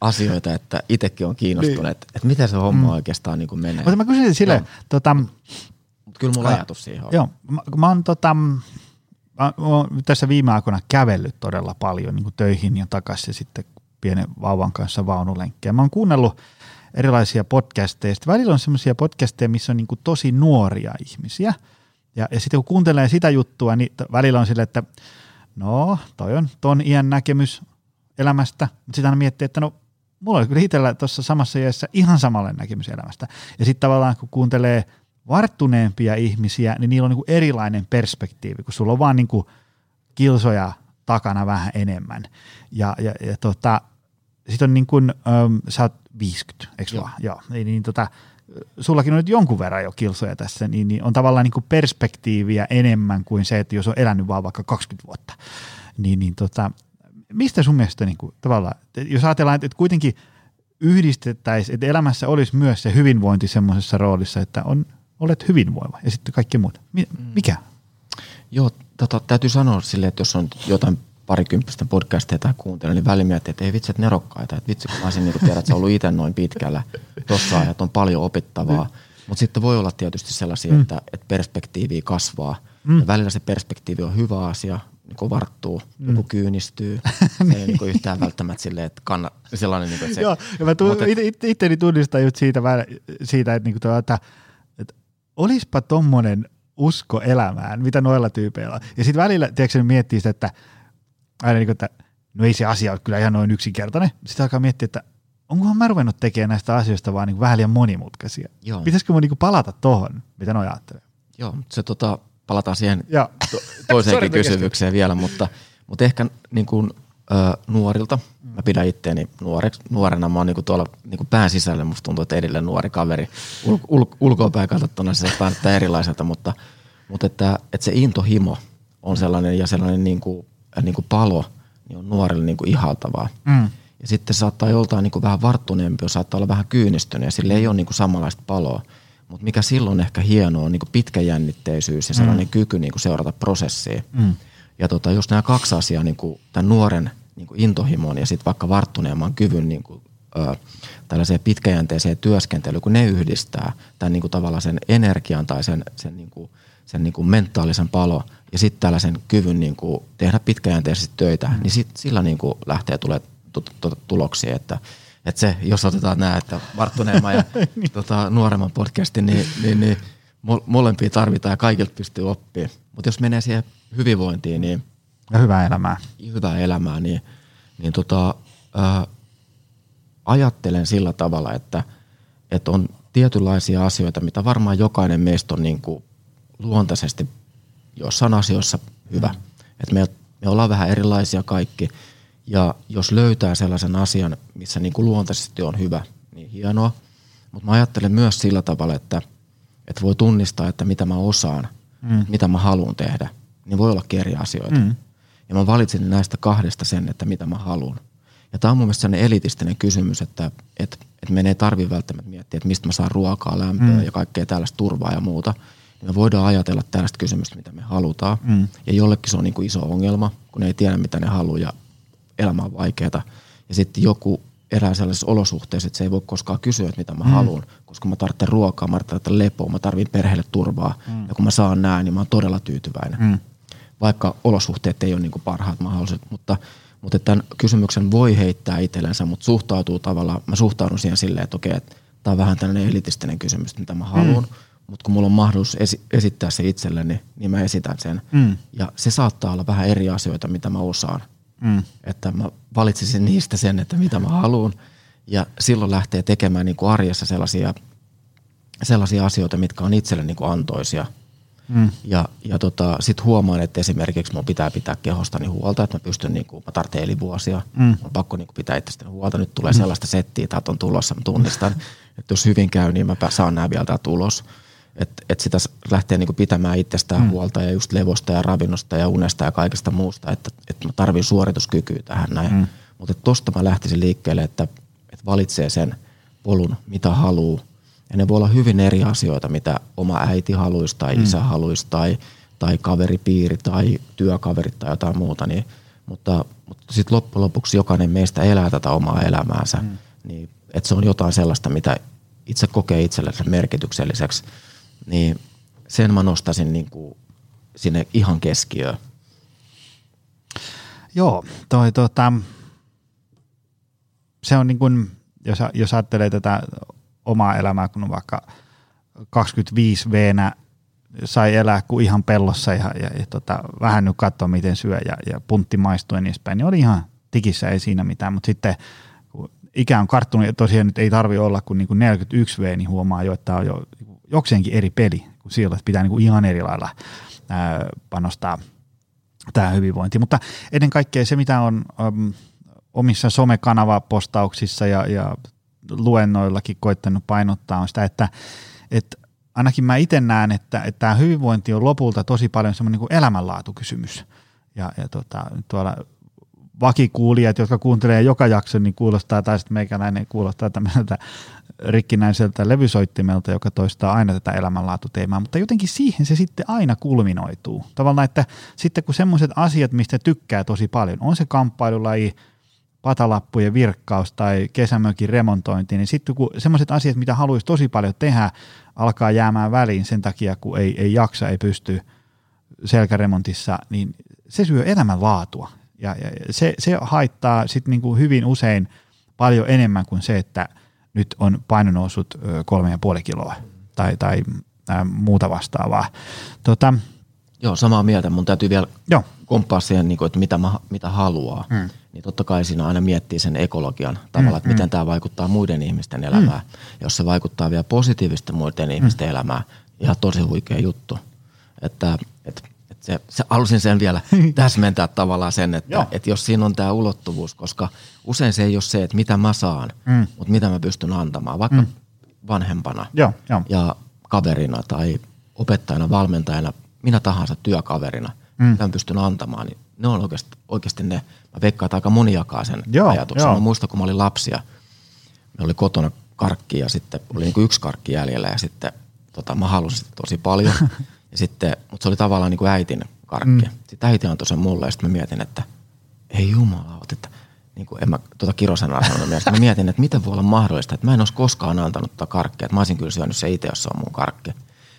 asioita, että itsekin on kiinnostunut, niin. että, että miten se homma mm. oikeastaan niin kuin menee. Mutta mä kysyin silleen, tota, mutta kyllä mulla ajatus siihen on. Joo, mä, mä oon tota, mä oon tässä viime aikoina kävellyt todella paljon niin kuin töihin ja takaisin ja sitten pienen vauvan kanssa vaunulenkkiä. Mä oon kuunnellut erilaisia podcasteja. Sitten välillä on semmoisia podcasteja, missä on niin kuin tosi nuoria ihmisiä. Ja, ja sitten kun kuuntelee sitä juttua, niin välillä on silleen, että no, toi on ton iän näkemys elämästä. Mutta sitten hän miettii, että no, mulla on kyllä itsellä tuossa samassa iässä ihan samalle näkemys elämästä. Ja sitten tavallaan kun kuuntelee varttuneempia ihmisiä, niin niillä on niin kuin erilainen perspektiivi, kun sulla on vaan niin kuin kilsoja takana vähän enemmän. Ja, ja, ja tota, sitten on niin kuin, äm, sä oot viisikymmentä, eikö Joo. vaan? Joo. Niin, niin tota, sullakin on nyt jonkun verran jo kilsoja tässä, niin, niin on tavallaan niin kuin perspektiiviä enemmän kuin se, että jos on elänyt vaan vaikka kaksikymmentä vuotta. Niin, niin tota, mistä sun mielestä niin kuin, tavallaan, jos ajatellaan, että kuitenkin yhdistettäisiin, että elämässä olisi myös se hyvinvointi semmoisessa roolissa, että on, olet hyvinvoiva ja sitten kaikki muuta. Mikä? Mm. Joo, tota, täytyy sanoa silleen, että jos on jotain parikymppisten podcasteja tai kuuntelen, niin välillä miettii, että ei vitset nerokkaita. Että vitsi, kun mä olisin, niin kun tiedät, että sä oon ollut itse noin pitkällä tossa ajat, on paljon opittavaa. Mm. Mutta sitten voi olla tietysti sellaisia, mm. että, että perspektiivi kasvaa. Mm. Ja välillä se perspektiivi on hyvä asia, niin kun varttuu, mm. joku kyynistyy. Se ei niin yhtään välttämättä silleen, että kannat sellainen. Niin se, Joo, ja mä tu- et... it- itteni tunnistan just siitä, siitä että, niin tuo, että, että olispa tommonen usko elämään, mitä noilla tyypeillä on. Ja sitten välillä, tiedätkö, miettii sitä, että aina niin kuin, että no ei se asia ole kyllä ihan noin yksinkertainen. Sitten alkaa miettiä, että onkohan mä ruvennut tekemään näistä asioista vaan niin vähän liian monimutkaisia. Joo. Pitäisikö mun niin kuin palata tohon, mitä noi ajattelee? Joo, se tota, palataan siihen to- toiseenkin kysymykseen vielä, mutta, mutta ehkä niin kuin, ö, nuorilta. Mä pidän itteeni nuoreksi. Nuorena mä oon niin kuin tuolla niin kuin pään sisällä. Musta tuntuu, että edelleen nuori kaveri. Ul- ul- ulkoapäin katsottuna se päättää erilaiselta, mutta, mutta että, että se intohimo on sellainen ja sellainen niin kuin niin kuin palo, niin on nuorille niin kuin ihaltavaa. Mm. Ja sitten saattaa joltain niin kuin vähän varttuneempi, saattaa olla vähän kyynistynyt, ja sille ei ole niin kuin samanlaista paloa. Mutta mikä silloin ehkä hienoa on niin kuin pitkäjännitteisyys ja sellainen mm. kyky niin kuin seurata prosessia. Mm. Ja tota, jos nämä kaksi asiaa, niin kuin tämän nuoren niin kuin intohimon ja sitten vaikka varttuneemman kyvyn niin kuin, ö, tällaiseen pitkäjänteiseen työskentelyyn, kun ne yhdistää tämän niin kuin tavallaan sen energian tai sen, sen, niin kuin, sen niin kuin mentaalisen palon, ja sitten tällaisen kyvyn niin kuin tehdä pitkäjänteisesti töitä, mm. niin sit, sillä niin kuin lähtee tulee tu- tu- tuloksia. Että, että se, jos otetaan nämä, että varttuneemman ja tota, nuoremman podcastin, niin, niin, niin molempia tarvitaan ja kaikilta pystyy oppimaan. Mutta jos menee siihen hyvinvointiin, niin... Ja hyvää elämää. Hyvää elämää, niin, niin tota, ää, ajattelen sillä tavalla, että, että on tietynlaisia asioita, mitä varmaan jokainen meistä on niin kuin luontaisesti jossain asioissa hyvä. Mm. Et me, me ollaan vähän erilaisia kaikki, ja jos löytää sellaisen asian, missä niin kuin luontaisesti on hyvä, niin hienoa. Mutta mä ajattelen myös sillä tavalla, että, että voi tunnistaa, että mitä mä osaan, mm. mitä mä haluan tehdä, niin voi olla eri asioita. Mm. Ja mä valitsin näistä kahdesta sen, että mitä mä haluan. Ja tää on mun mielestä sellainen elitistinen kysymys, että et, et meidän ei tarvitse välttämättä miettiä, että mistä mä saan ruokaa, lämpöä mm. ja kaikkea tällaista turvaa ja muuta. Me voidaan ajatella tällaista kysymystä, mitä me halutaan. Mm. Ja jollekin se on niin kuin iso ongelma, kun ei tiedä, mitä ne haluaa ja elämä on vaikeaa. Ja sitten joku erää sellaisessa olosuhteessa, että se ei voi koskaan kysyä, että mitä mä mm. haluan, koska mä tarvitsen ruokaa, mä tarvitsen lepoa, mä tarvitsen perheelle turvaa. Mm. Ja kun mä saan nää, niin mä oon todella tyytyväinen. Mm. Vaikka olosuhteet ei ole niin kuin parhaat mahdolliset, mutta, mutta tämän kysymyksen voi heittää itsellensä, mutta suhtautuu tavallaan, mä suhtaudun siihen silleen, että okei, että tää on vähän tällainen elitistinen kysymys, mitä mä haluan. Mm. Mutta kun mulla on mahdollisuus esi- esittää se itselleni, niin mä esitän sen. Mm. Ja se saattaa olla vähän eri asioita, mitä mä osaan. Mm. Että mä valitsisin niistä sen, että mitä mä haluan. Ja silloin lähtee tekemään niin kuin arjessa sellaisia, sellaisia asioita, mitkä on itselle niin kuin antoisia. Mm. Ja, ja tota, sit huomaan, että esimerkiksi mun pitää pitää kehostani huolta, että mä pystyn, niin kuin, mä tarvitsen elinvuosia. Mm. Mun on pakko niin kuin, pitää itsestäni huolta. Nyt tulee mm. sellaista settiä, tää on tulossa, mä tunnistan. Että jos hyvin käy, niin mä saan nää vielä tää tulos. Että et sitä lähtee niinku pitämään itsestään mm. huolta ja just levosta ja ravinnosta ja unesta ja kaikesta muusta, että et mä tarvin suorituskykyä tähän näin. Mm. Mutta tosta mä lähtisin liikkeelle, että et valitsee sen polun, mitä haluu Ja ne voi olla hyvin eri asioita, mitä oma äiti haluaisi tai mm. isä haluaisi tai, tai kaveripiiri tai työkaveri tai jotain muuta. Niin, mutta mutta sitten loppujen lopuksi jokainen meistä elää tätä omaa elämäänsä. Mm. Niin, että se on jotain sellaista, mitä itse kokee itsellensä merkitykselliseksi. Niin sen mä nostaisin niin kuin sinne ihan keskiöön. Joo, toi, tota, se on niin kuin, jos, jos ajattelee tätä omaa elämää, kun vaikka kaksikymmentäviisi vuotiaana sai elää kuin ihan pellossa ja, ja, ja tota, vähän nyt katsoa, miten syö ja, ja puntti maistuu ja niin edespäin, niin oli ihan tikissä, ei siinä mitään, mutta sitten kun ikä on karttunut ja tosiaan nyt ei tarvitse olla kuin, niin kuin neljäkymmentäyksi vuotias, niin huomaa jo, että tämä on jo jokseenkin eri peli kuin silloin, että pitää niin kuin ihan eri lailla ää, panostaa tähän hyvinvointiin, mutta ennen kaikkea se, mitä on äm, omissa somekanavapostauksissa ja, ja luennoillakin koittanut painottaa, on sitä, että, että ainakin mä itse näen, että, että tämä hyvinvointi on lopulta tosi paljon semmoinen niin kuin elämänlaatukysymys. Ja, ja tota, tuolla vakikuulijat, jotka kuuntelee joka jakson, niin kuulostaa, tai sitten meikäläinen kuulostaa tämmöiseltä rikkinäiseltä levysoittimelta, joka toistaa aina tätä elämänlaatuteemaa, mutta jotenkin siihen se sitten aina kulminoituu. Tavallaan, että sitten kun semmoiset asiat, mistä tykkää tosi paljon, on se kamppailulaji, patalappujen virkkaus tai kesämökin remontointi, niin sitten kun semmoiset asiat, mitä haluaisi tosi paljon tehdä, alkaa jäämään väliin sen takia, kun ei, ei jaksa, ei pysty selkäremontissa, niin se syö elämänlaatua. Ja, ja se, se haittaa sitten niinku hyvin usein paljon enemmän kuin se, että nyt on paino noussut kolme ja puoli kiloa tai, tai äh, muuta vastaavaa. Tota, Joo, samaa mieltä. Mun täytyy vielä jo. komppaa siihen, että mitä, mä, mitä haluaa. Mm. Niin totta kai siinä aina miettii sen ekologian tavalla, mm, että miten mm. tämä vaikuttaa muiden ihmisten elämään. Mm. Jos se vaikuttaa vielä positiivisesti muiden mm. ihmisten elämään, ihan tosi huikea juttu. Että, et, et se, se, halusin sen vielä täsmentää tavallaan sen, että et jos siinä on tämä ulottuvuus, koska usein se ei ole se, että mitä mä saan, mm. mutta mitä mä pystyn antamaan, vaikka mm. vanhempana jo, jo. ja kaverina tai opettajana, valmentajana, minä tahansa työkaverina, mm. mitä mä pystyn antamaan, niin ne on oikeasti, oikeasti ne, mä veikkaan, että aika moni jakaa sen joo, ajatuksen. Joo. Mä muistan, kun mä olin lapsia, meillä oli kotona karkki ja sitten oli niin kuin yksi karkki jäljellä ja sitten tota, mä halusin sitä tosi paljon. Ja sitten, mutta se oli tavallaan niin kuin äitin karkki. Mm. Sitten äiti antoi sen mulle ja sitten mä mietin, että ei jumala, että niin kuin en mä tuota kirosanaa sanonut mielestä. Mä mietin, että miten voi olla mahdollista, että mä en olisi koskaan antanut tota karkkia. Että mä olisin kyllä syönyt se itse, jos se on mun karkki.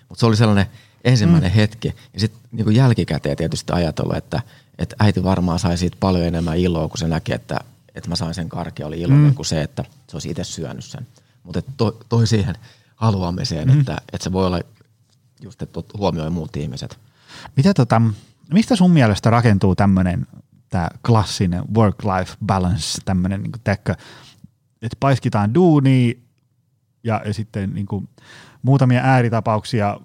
Mutta se oli sellainen ensimmäinen mm. hetki. Ja sitten niin kuin jälkikäteen tietysti ajatellut, että että äiti varmaan sai siitä paljon enemmän iloa, kun se näki, että, että mä sain sen karkia, oli iloinen mm. kuin se, että se olisi itse syönyt sen. Mutta to, toi siihen haluamiseen, mm. että, että se voi olla just, että huomioi muut ihmiset. Mitä tota, mistä sun mielestä rakentuu tämmöinen tämä klassinen work-life balance, tämmöinen niin tekkö, että paiskitaan duunia ja, ja sitten niin kuin muutamia ääritapauksia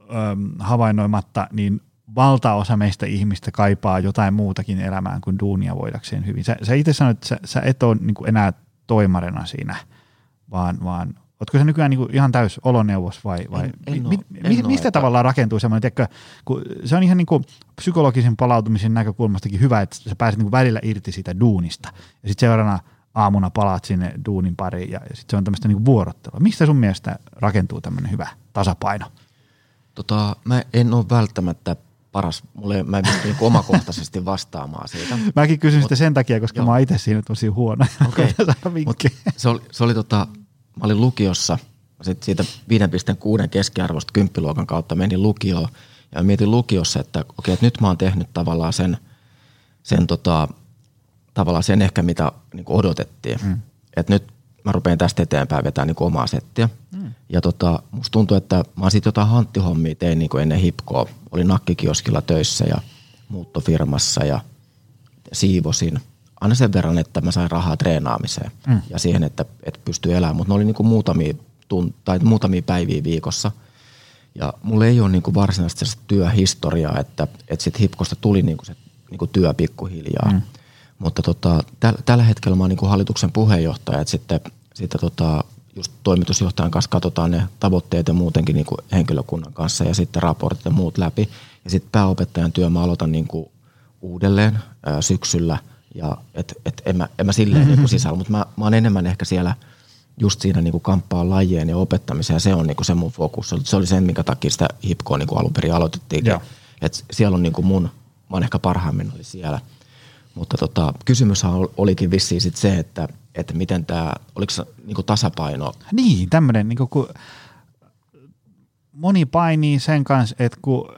äm, havainnoimatta, niin valtaosa meistä ihmistä kaipaa jotain muutakin elämään kuin duunia voidakseen hyvin. Sä, sä itse sanoit, että sä, sä et ole niin kuin enää toimarena siinä, vaan, vaan ootko sä nykyään niin kuin ihan täys oloneuvos vai, vai en, en mi, ole, mi, mi, mistä ole, tavallaan rakentuu semmoinen, tiedätkö, kun se on ihan niin kuin psykologisen palautumisen näkökulmastakin hyvä, että sä pääset niin kuin välillä irti siitä duunista ja sitten seuraavana aamuna palaat sinne duunin pariin ja sitten se on tämmöistä niin kuin vuorottelua. Mistä sun mielestä rakentuu tämmöinen hyvä tasapaino? Tota, mä en ole välttämättä paras. Mulle, mä en pysty niinku omakohtaisesti vastaamaan siitä. Mäkin kysyn Mut, sitä sen takia, koska joo. mä oon itse siinä tosi huono. Okei, okay. mutta se oli, se oli tota, mä olin lukiossa, sit siitä viisi pilkku kuusi keskiarvosta kymppiluokan kautta menin lukioon ja mietin lukiossa, että okei, okay, että nyt mä oon tehnyt tavallaan sen, sen, tota, tavallaan sen ehkä mitä niinku odotettiin. Mm. Että nyt mä rupean tästä eteenpäin vetämään niinku omaa settiä. Mm. Ja tota, musta tuntuu, että mä oon sit jotain hanttihommia tein niinku ennen Hipkoa. Olin nakkikioskilla töissä ja muuttofirmassa ja siivosin. Aina sen verran, että mä sain rahaa treenaamiseen mm. ja siihen, että, että pystyy elämään. Mutta ne oli niinku muutamia, tunt- tai muutamia päiviä viikossa. Ja mulla ei ole niinku varsinaisesti työhistoriaa, että, että sit Hipkosta tuli niinku se niinku työ pikkuhiljaa. Mm. Mutta tota, täl, tällä hetkellä mä oon niinku hallituksen puheenjohtaja, että sitten, sitten tota, just toimitusjohtajan kanssa katsotaan ne tavoitteet ja muutenkin niinku henkilökunnan kanssa ja sitten raportit ja muut läpi. Ja sitten pääopettajan työ mä aloitan niinku uudelleen ää, syksyllä ja et, et en, mä, en mä silleen mm-hmm. niinku sisällä, mutta mä, mä oon enemmän ehkä siellä just siinä niin kuin kamppaan lajien ja opettamisen, ja se on niin kuin se mun fokus. Se oli sen, minkä takia sitä Hipkoa niin kuin alun perin aloitettiin. Et siellä on niin kuin mun, mä oon ehkä parhaimmin oli siellä. Mutta tota, kysymyshän olikin vissiin sit se, että, että miten tämä, oliko se niin kuin tasapaino? Niin, tämmöinen, niin kun moni painii sen kanssa, että kun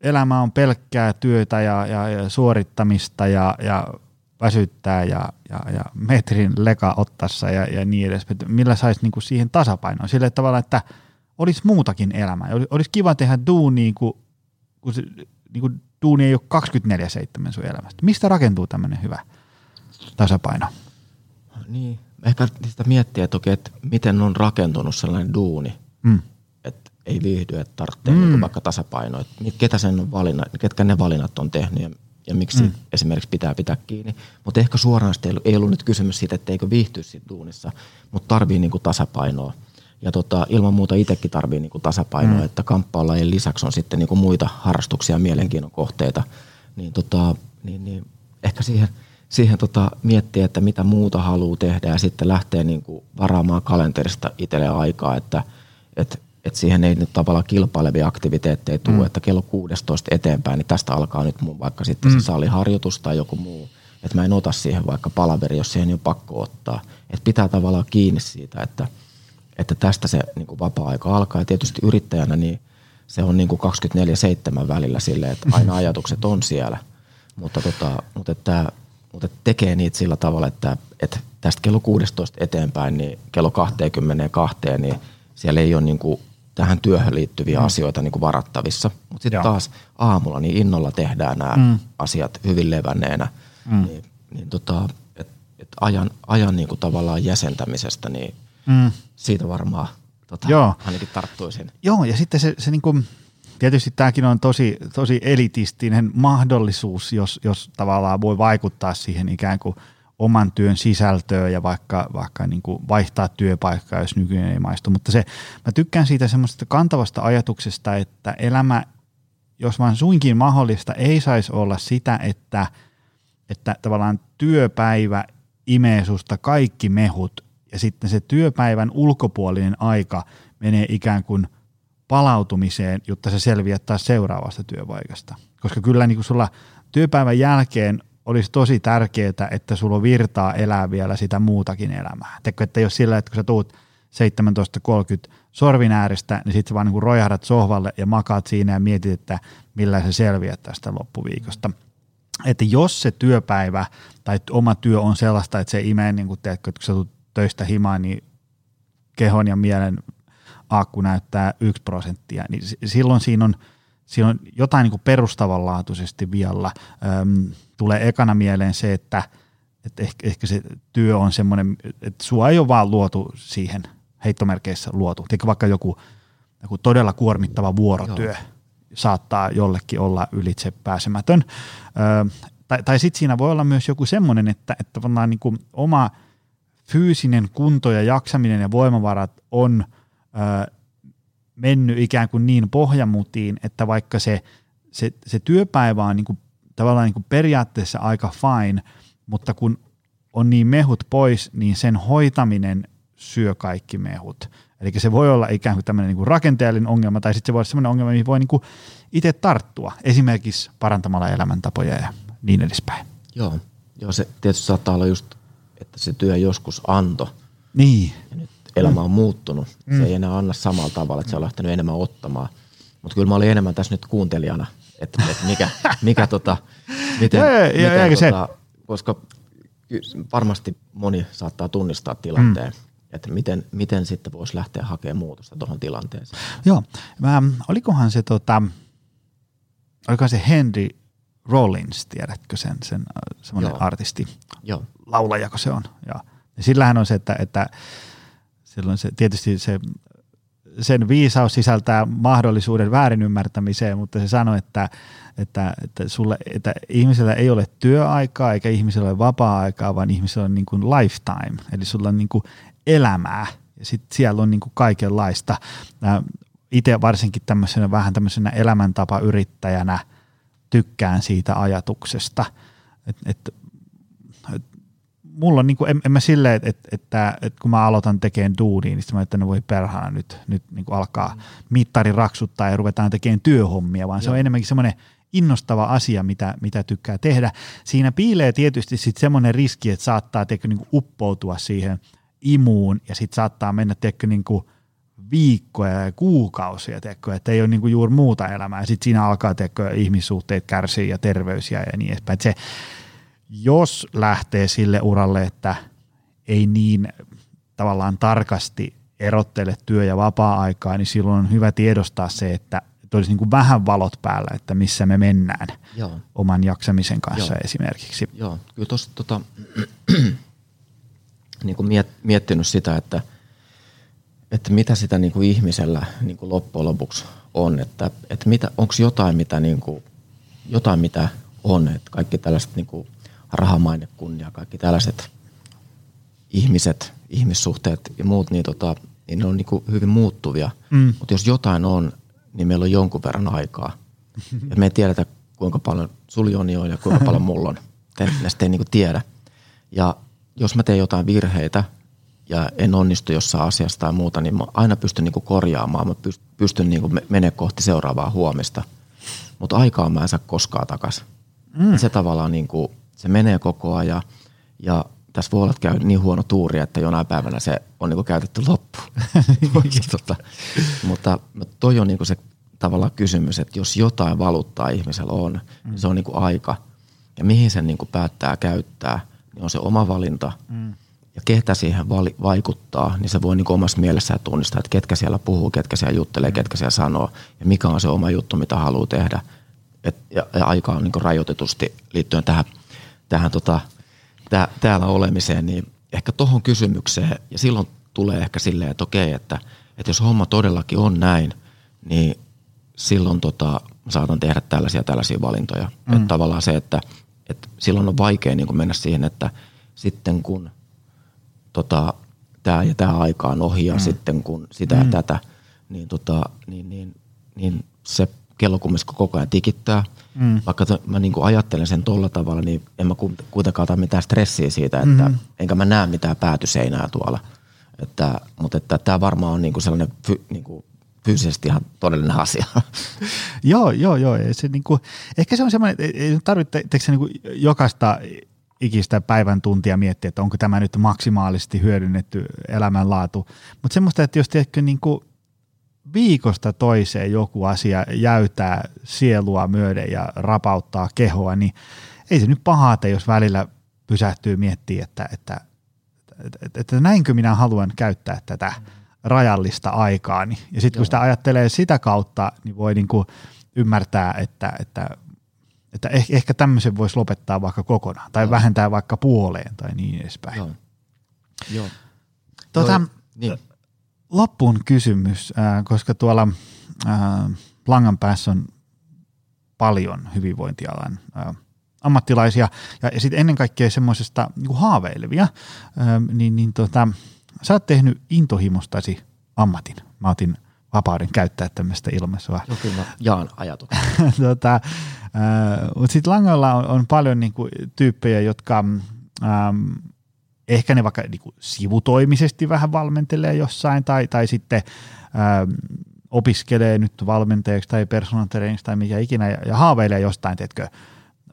elämä on pelkkää työtä ja, ja, ja suorittamista ja, ja väsyttää ja, ja, ja metrin leka ottaessa ja, ja niin edes. Millä saisi niinku siihen tasapainoon? Sillä tavalla, että olisi muutakin elämää. Olisi kiva tehdä duunia, kun, kun se, niinku, duuni ei ole kaksikymmentäneljä seitsemän sun elämästä. Mistä rakentuu tämmöinen hyvä tasapaino? Niin, ehkä sitä miettiä toki, että miten on rakentunut sellainen duuni. Mm. Ei viihdy, että tarvitsee mm. vaikka tasapainoa, ketä sen on valina, ketkä ne valinnat on tehnyt ja, ja miksi mm. esimerkiksi pitää pitää kiinni. Mutta ehkä suoraan ei ollut, ei ollut nyt kysymys siitä, että eikö viihtyä siitä duunissa, mutta tarvii niinku tasapainoa. Ja tota, ilman muuta itsekin tarvii niinku tasapainoa, mm. että kamppailajien lisäksi on sitten niinku muita harrastuksia ja mielenkiinnon kohteita. Niin tota, niin, niin ehkä siihen, siihen tota miettiä, että mitä muuta haluaa tehdä ja sitten lähtee niinku varaamaan kalenterista itselleen aikaa, että et, että siihen ei nyt tavallaan kilpailevia aktiviteetteja tule, mm. että kello kuusitoista eteenpäin, niin tästä alkaa nyt mun vaikka sitten mm. se saliharjoitus tai joku muu. Että mä en ota siihen vaikka palaveri, jos siihen ei ole pakko ottaa. Että pitää tavallaan kiinni siitä, että, että tästä se niin kuin vapaa-aika alkaa. Ja tietysti yrittäjänä niin se on niin kuin kaksikymmentäneljä seitsemän välillä silleen, että aina ajatukset on siellä. Mutta, tota, mutta, että, mutta tekee niitä sillä tavalla, että, että tästä kello kuusitoista eteenpäin, niin kello kaksikymmentäkaksi, niin siellä ei ole niin kuin tähän työhön liittyviä mm. asioita niin kuin varattavissa. Mutta sitten taas aamulla niin innolla tehdään nämä mm. asiat hyvin levänneenä. Mm. Niin, niin tota, et, et ajan ajan niin kuin tavallaan jäsentämisestä, niin mm. siitä varmaan tota, ainakin tarttuisin. Joo, ja sitten se, se niin kuin, tietysti tämäkin on tosi, tosi elitistinen mahdollisuus, jos, jos tavallaan voi vaikuttaa siihen ikään kuin oman työn sisältöä ja vaikka, vaikka niin kuin vaihtaa työpaikkaa, jos nykyinen ei maistu. Mutta se, mä tykkään siitä semmoisesta kantavasta ajatuksesta, että elämä, jos vaan suinkin mahdollista, ei saisi olla sitä, että, että tavallaan työpäivä imee susta kaikki mehut ja sitten se työpäivän ulkopuolinen aika menee ikään kuin palautumiseen, jotta se selviää taas seuraavasta työpaikasta. Koska kyllä niin kuin sulla työpäivän jälkeen olisi tosi tärkeää, että sulla on virtaa elää vielä sitä muutakin elämää. Teikö, että jos sillä, että kun sä tuut seitsemäntoista kolmekymmentä sorvin äärestä, niin sit sä vaan niin kuin roihahdat sohvalle ja makaat siinä ja mietit, että millä sä selviät tästä loppuviikosta. Että jos se työpäivä tai oma työ on sellaista, että se imee, niin kuin teetkö, että kun sä tuut töistä himaan, niin kehon ja mielen aakku näyttää yksi prosenttia, niin silloin siinä on Siinä on jotain niin kuin perustavanlaatuisesti vialla. Öm, tulee ekana mieleen se, että, että ehkä, ehkä se työ on semmoinen, että sua ei ole vaan luotu siihen, heittomerkeissä luotu. Teikö vaikka joku, joku todella kuormittava vuorotyö Joo. saattaa jollekin olla ylitse pääsemätön. Öm, tai tai sitten siinä voi olla myös joku semmoinen, että, että niin kuin oma fyysinen kunto ja jaksaminen ja voimavarat on öö, mennyt ikään kuin niin pohjamutiin, että vaikka se, se, se työpäivä on niin kuin, tavallaan niin kuin periaatteessa aika fine, mutta kun on niin mehut pois, niin sen hoitaminen syö kaikki mehut. Eli se voi olla ikään kuin tämmöinen niin kuin rakenteellinen ongelma, tai sitten se voi olla semmoinen ongelma, mihin voi niin kuin itse tarttua, esimerkiksi parantamalla elämäntapoja ja niin edespäin. Joo, Joo se tietysti saattaa olla just, että se työ joskus antoi. Niin. Ja nyt elämä on muuttunut. Mm. Se ei enää anna samalla tavalla, että se on lähtenyt enemmän ottamaan. Mutta kyllä mä olin enemmän tässä nyt kuuntelijana, että et mikä, mikä tota, miten, ei, miten ei, tota, koska varmasti moni saattaa tunnistaa tilanteen, mm. että miten, miten sitten voisi lähteä hakemaan muutosta tuohon tilanteeseen. Joo, mä, olikohan se tota, olikohan se Henry Rollins, tiedätkö sen, sen semmoinen Joo. artisti, Joo. laulajako se on. Ja sillähän on se, että, että silloin se, tietysti se, sen viisaus sisältää mahdollisuuden väärinymmärtämiseen, mutta se sanoi, että, että, että, sulle, että ihmisellä ei ole työaikaa eikä ihmisellä ole vapaa-aikaa, vaan ihmisellä on niin kuin lifetime, eli sulla on niin kuin elämää ja sitten siellä on niin kuin kaikenlaista. Itse varsinkin tämmöisenä, vähän tämmöisenä elämäntapayrittäjänä tykkään siitä ajatuksesta, että et, mulla on niinku, en, en mä silleen, että, että, että, että kun mä aloitan tekemään duunia, niin sitten mä että no voi perhana nyt, nyt niinku alkaa mittari raksuttaa ja ruvetaan tekemään työhommia, vaan Joo. se on enemmänkin semmoinen innostava asia, mitä, mitä tykkää tehdä. Siinä piilee tietysti sitten semmoinen riski, että saattaa teikö, niinku uppoutua siihen imuun ja sitten saattaa mennä teikö, niinku viikkoja ja kuukausia, teikö, että ei ole niinku juuri muuta elämää. Sitten siinä alkaa teikö, ihmissuhteet kärsii ja terveys ja niin edespäin. Se, jos lähtee sille uralle, että ei niin tavallaan tarkasti erottele työ- ja vapaa-aikaa, niin silloin on hyvä tiedostaa se, että olisi niin kuin vähän valot päällä, että missä me mennään Joo. oman jaksamisen kanssa Joo. esimerkiksi. Joo, kyllä tuossa tota, niin kuin miet, miettinyt sitä, että, että mitä sitä niin kuin ihmisellä niin kuin loppujen lopuksi on, että, että onko jotain, mitä, niin kuin, jotain, mitä on, että kaikki tällaiset niin kuin rahamaine, kunnia, kaikki tällaiset ihmiset, ihmissuhteet ja muut, niin, tota, niin ne on niin kuin hyvin muuttuvia, mm. mutta jos jotain on, niin meillä on jonkun verran aikaa. Ja me ei tiedetä, kuinka paljon suljoni on ja kuinka paljon mulla on. Näistä ei niin kuin tiedä. Ja jos mä teen jotain virheitä ja en onnistu jossain asiassa tai muuta, niin mä aina pystyn niin kuin korjaamaan. Mä pystyn niin kuin menemään kohti seuraavaa huomista. Mutta aikaa mä en saa koskaan takaisin. Mm. Se tavallaan niin kuin, se menee koko ajan ja, ja tässä voi olla käy niin huono tuuri, että jonain päivänä se on niinku käytetty loppuun. tota, mutta toi on niinku se tavallaan kysymys, että jos jotain valuuttaa ihmisellä on, mm. niin se on niinku aika. Ja mihin sen niinku päättää käyttää, niin on se oma valinta. Mm. Ja ketä siihen vali- vaikuttaa, niin se voi niinku omassa mielessään tunnistaa, että ketkä siellä puhuu, ketkä siellä juttelee, mm. ketkä siellä sanoo. Ja mikä on se oma juttu, mitä haluaa tehdä. Et, ja, ja aika on niinku rajoitetusti liittyen tähän, tähän tota, täällä olemiseen, niin ehkä tohon kysymykseen, ja silloin tulee ehkä silleen, että okei, että, että jos homma todellakin on näin, niin silloin tota, saatan tehdä tällaisia tällaisia valintoja. Mm. Että tavallaan se, että, että silloin on vaikea niin kuin mennä siihen, että sitten kun tota, tämä ja tämä aika on ohi, ja mm. sitten kun sitä ja mm. tätä, niin, tota, niin, niin, niin se kello kumminkin koko ajan tikittää. Mm. Vaikka to, mä niin kuin ajattelen sen tolla tavalla, niin en mä kuitenkaan ota mitään stressiä siitä, että mm-hmm. enkä mä näe mitään päätyseinää tuolla. Että, mutta että tämä varmaan on niin kuin sellainen fy, niin kuin fyysisesti ihan todellinen asia. joo, joo, joo. Se niin kuin, ehkä se on semmoinen, ei tarvitse se niin kuin jokaista ikistä päivän tuntia miettiä, että onko tämä nyt maksimaalisesti hyödynnetty elämänlaatu. Mutta semmoista, että jos tiedätkö niin kuin viikosta toiseen joku asia jäytää sielua myöden ja rapauttaa kehoa, niin ei se nyt pahaa tee, jos välillä pysähtyy miettimään, että, että, että, että näinkö minä haluan käyttää tätä rajallista aikaani. Ja sitten kun sitä ajattelee sitä kautta, niin voi niinku ymmärtää, että, että, että ehkä tämmöisen voisi lopettaa vaikka kokonaan tai Joo. vähentää vaikka puoleen tai niin edespäin. Joo. Joo. Tuota, Joo. Niin. Loppuun kysymys, koska tuolla langan päässä on paljon hyvinvointialan ammattilaisia ja sitten ennen kaikkea semmoisesta niin haaveilevia, niin, niin tota, sä oot tehnyt intohimostasi ammatin. Mä otin vapauden käyttää tämmöistä ilmaisua. Joo, kyllä mä jaan ajatuksia. tota, mutta sitten langalla on, on paljon niin kuin, tyyppejä, jotka... Ähm, Ehkä ne vaikka niin kuin sivutoimisesti vähän valmentelee jossain tai, tai sitten ää, opiskelee nyt valmentajaksi tai personal traineriksi tai mikä ikinä ja, ja haaveilee jostain, teetkö,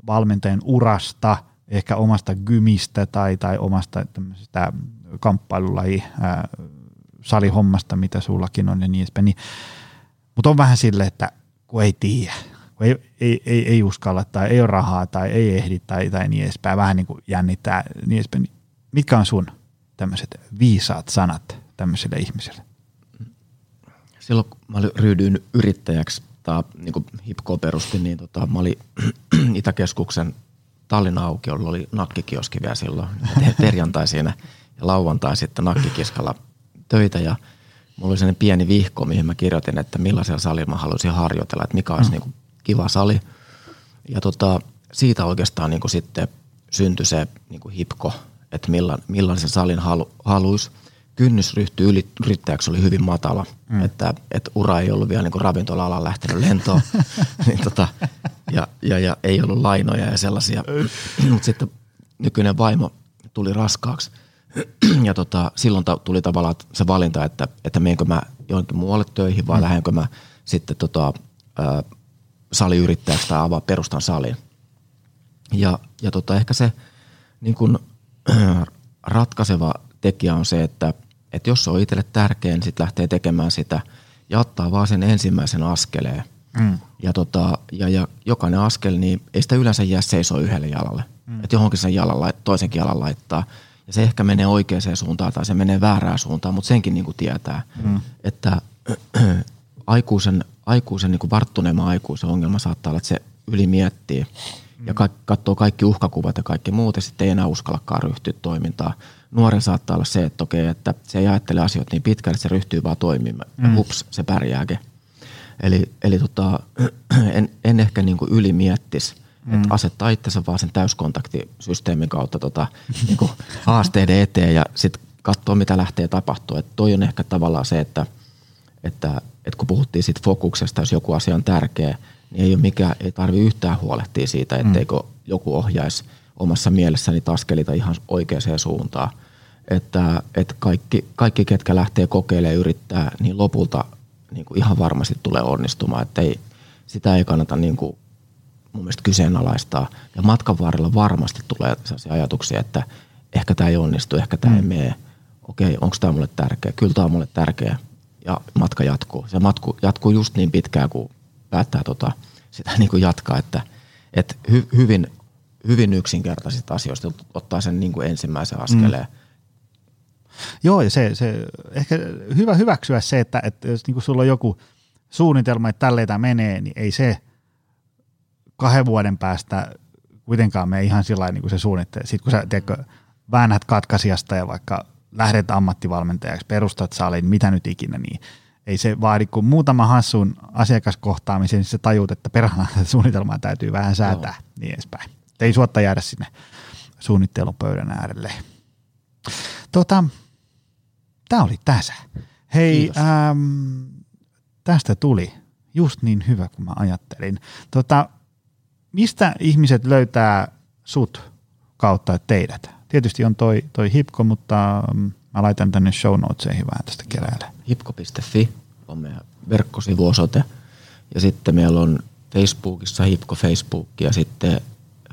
valmentajan urasta, ehkä omasta gymistä tai, tai omasta tämmöisestä kamppailulaji ää, salihommasta, mitä sullakin on ja niin edespäin. Niin, mutta on vähän silleen, että kun ei tiedä, kun ei, ei, ei, ei uskalla tai ei ole rahaa tai ei ehdi tai, tai niin edespäin, vähän niin kuin jännittää niin edespäin. Mitkä on sun tämmöiset viisaat sanat tämmöisille ihmisille? Silloin kun mä olin ryhdyin yrittäjäksi, tai niin kuin Hipkoa perusti, niin tota, mä olin Itäkeskuksen Tallin aukiolla, oli nakkikioski vielä silloin. Tein perjantai siinä ja lauantai sitten nakkikiskalla töitä ja mulla oli sellainen pieni vihko, mihin mä kirjoitin, että millaisella salilla mä haluaisin harjoitella, että mikä olisi mm. niin kuin kiva sali. Ja tota, siitä oikeastaan niin kuin sitten syntyi se niin kuin Hipko. Että millan, millaisen salin halu, haluisi. Kynnys ryhtyä yrittäjäksi oli hyvin matala, mm. että et ura ei ollut vielä niin kuin ravintola-alan lähtenyt lentoon niin tota, ja, ja, ja ei ollut lainoja ja sellaisia. Mutta sitten nykyinen vaimo tuli raskaaksi. Ja tota, silloin ta- tuli tavallaan se valinta, että, että menenkö mä johonkin muualle töihin vai mm. lähdenkö mä sitten tota, ä, saliyrittäjäksi tai avaa perustan salin. Ja, ja tota, ehkä se niin kun, ratkaiseva tekijä on se, että et jos se on itselle tärkeä, niin sit lähtee tekemään sitä ja ottaa vaan sen ensimmäisen askeleen. Mm. Ja, tota, ja, ja jokainen askel, niin ei sitä yleensä jää seisoo yhdelle jalalle. Mm. Että johonkin sen jalan, toisenkin jalan laittaa. Ja se ehkä menee oikeaan suuntaan tai se menee väärään suuntaan, mutta senkin niin kuin tietää. Mm. Että äh, aikuisen, aikuisen niin kuin varttuneemman aikuisen ongelma saattaa olla, että se yli miettii. Mm. Ja ka- katsoo kaikki uhkakuvat ja kaikki muut ja sitten ei enää uskallakaan ryhtyä toimintaan. Nuoren saattaa olla se, että okei, että se ei ajattele asioita niin pitkälle, että se ryhtyy vaan toimimaan. Mm. Ja hups, se pärjääkin. Eli, eli tota, en, en ehkä niin kuin yli miettis, mm. että asettaa itsensä vaan sen täyskontaktisysteemin kautta tota, niin kuin haasteiden eteen ja sitten katsoo, mitä lähtee tapahtua. Että toi on ehkä tavallaan se, että, että, että kun puhuttiin siitä fokuksesta, jos joku asia on tärkeä, niin ei ole mikään, ei tarvitse yhtään huolehtia siitä, etteikö mm. joku ohjaisi omassa mielessäni taskelita ihan oikeaan suuntaan. Että, että kaikki, kaikki, ketkä lähtee kokeilemaan ja yrittää, niin lopulta niin kuin ihan varmasti tulee onnistumaan, että ei, sitä ei kannata niin kuin mun mielestä kyseenalaistaa. Ja matkan varrella varmasti tulee sellaisia ajatuksia, että ehkä tämä ei onnistu, ehkä tämä ei mene. Okei, onko tämä mulle tärkeä? Kyllä tämä on mulle tärkeä. Ja matka jatkuu. Se matku, jatkuu just niin pitkään, kun päättää tota, sitä niin kuin jatkaa. Että, et hy, hyvin, hyvin yksinkertaisista asioista ottaa sen niin kuin ensimmäisen askeleen. Mm. Joo, ja se, se ehkä hyvä hyväksyä se, että, että jos niin kuin sulla on joku suunnitelma, että tälleen tämä menee, niin ei se kahden vuoden päästä kuitenkaan mene ihan sillä lailla, niin kuin se suunnittelee. Sitten kun sä tiedätkö, väänät katkaisijasta ja vaikka lähdet ammattivalmentajaksi, perustat salin, mitä nyt ikinä, niin ei se vaadi kuin muutama hassun asiakaskohtaamisen, niin sä tajut, että perhana suunnitelmaa täytyy vähän säätää, joo, niin edespäin. Et ei suotta jäädä sinne suunnittelupöydän äärelle. Tota... Tämä oli tässä. Hei, äm, tästä tuli just niin hyvä, kun mä ajattelin. Tota, mistä ihmiset löytää sut kautta teidät? Tietysti on toi, toi Hipko, mutta mä laitan tänne show notesihin vähän tästä keräille. Hipko piste fi on meidän verkkosivuosoite. Ja sitten meillä on Facebookissa Hipko Facebook ja sitten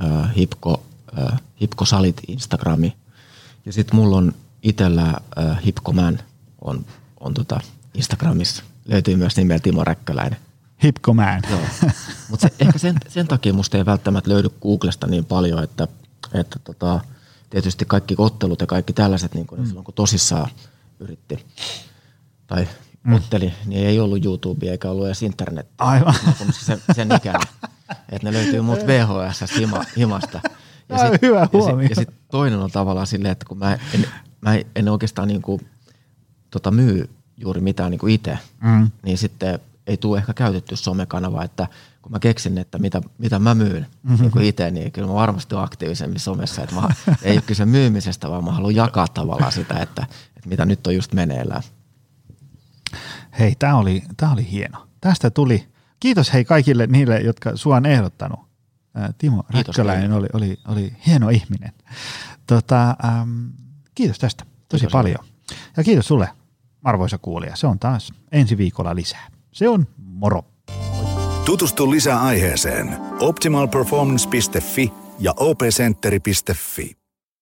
äh, Hipko, äh, Hipko Salit Instagrami. Ja sitten mulla on itellä äh, Hipkoman on, on tota Instagramissa. Löytyy myös nimellä Timo Räkköläinen. Hipkoman. Joo. Mutta se, ehkä sen, sen takia musta ei välttämättä löydy Googlesta niin paljon, että, että tota, tietysti kaikki ottelut ja kaikki tällaiset, niin kun, mm. silloin kun tosissaan yritti tai mm. otteli, niin ei ollut YouTubea eikä ollut edes internettiä. Aivan. Sen, sen ikäinen. Että ne löytyy muut V H S-himasta. Ja sit, hyvä huomio. Ja sitten sit toinen on tavallaan silleen, että kun mä en... Mä en oikeastaan niinku, tota, myy juuri mitään niinku itse, mm. niin sitten ei tule ehkä käytetty somekanavaa, että kun mä keksin, että mitä, mitä mä myyn mm-hmm. niinku itse, niin kyllä mä varmasti olen aktiivisemmin somessa. Että mä, ei ole kyse myymisestä, vaan mä haluan jakaa tavallaan sitä, että, että mitä nyt on just meneillään. Hei, tää oli, tää oli hieno. Tästä tuli. Kiitos hei kaikille niille, jotka sua on ehdottanut. Ää, Timo Räkköläinen oli, oli, oli hieno ihminen. Tota... Äm, Kiitos tästä tosi kiitos paljon. Ja kiitos sulle, arvoisa kuulija. Se on taas ensi viikolla lisää. Se on moro. Tutustu lisää aiheeseen optimal performance piste fi ja o p centeri piste fi.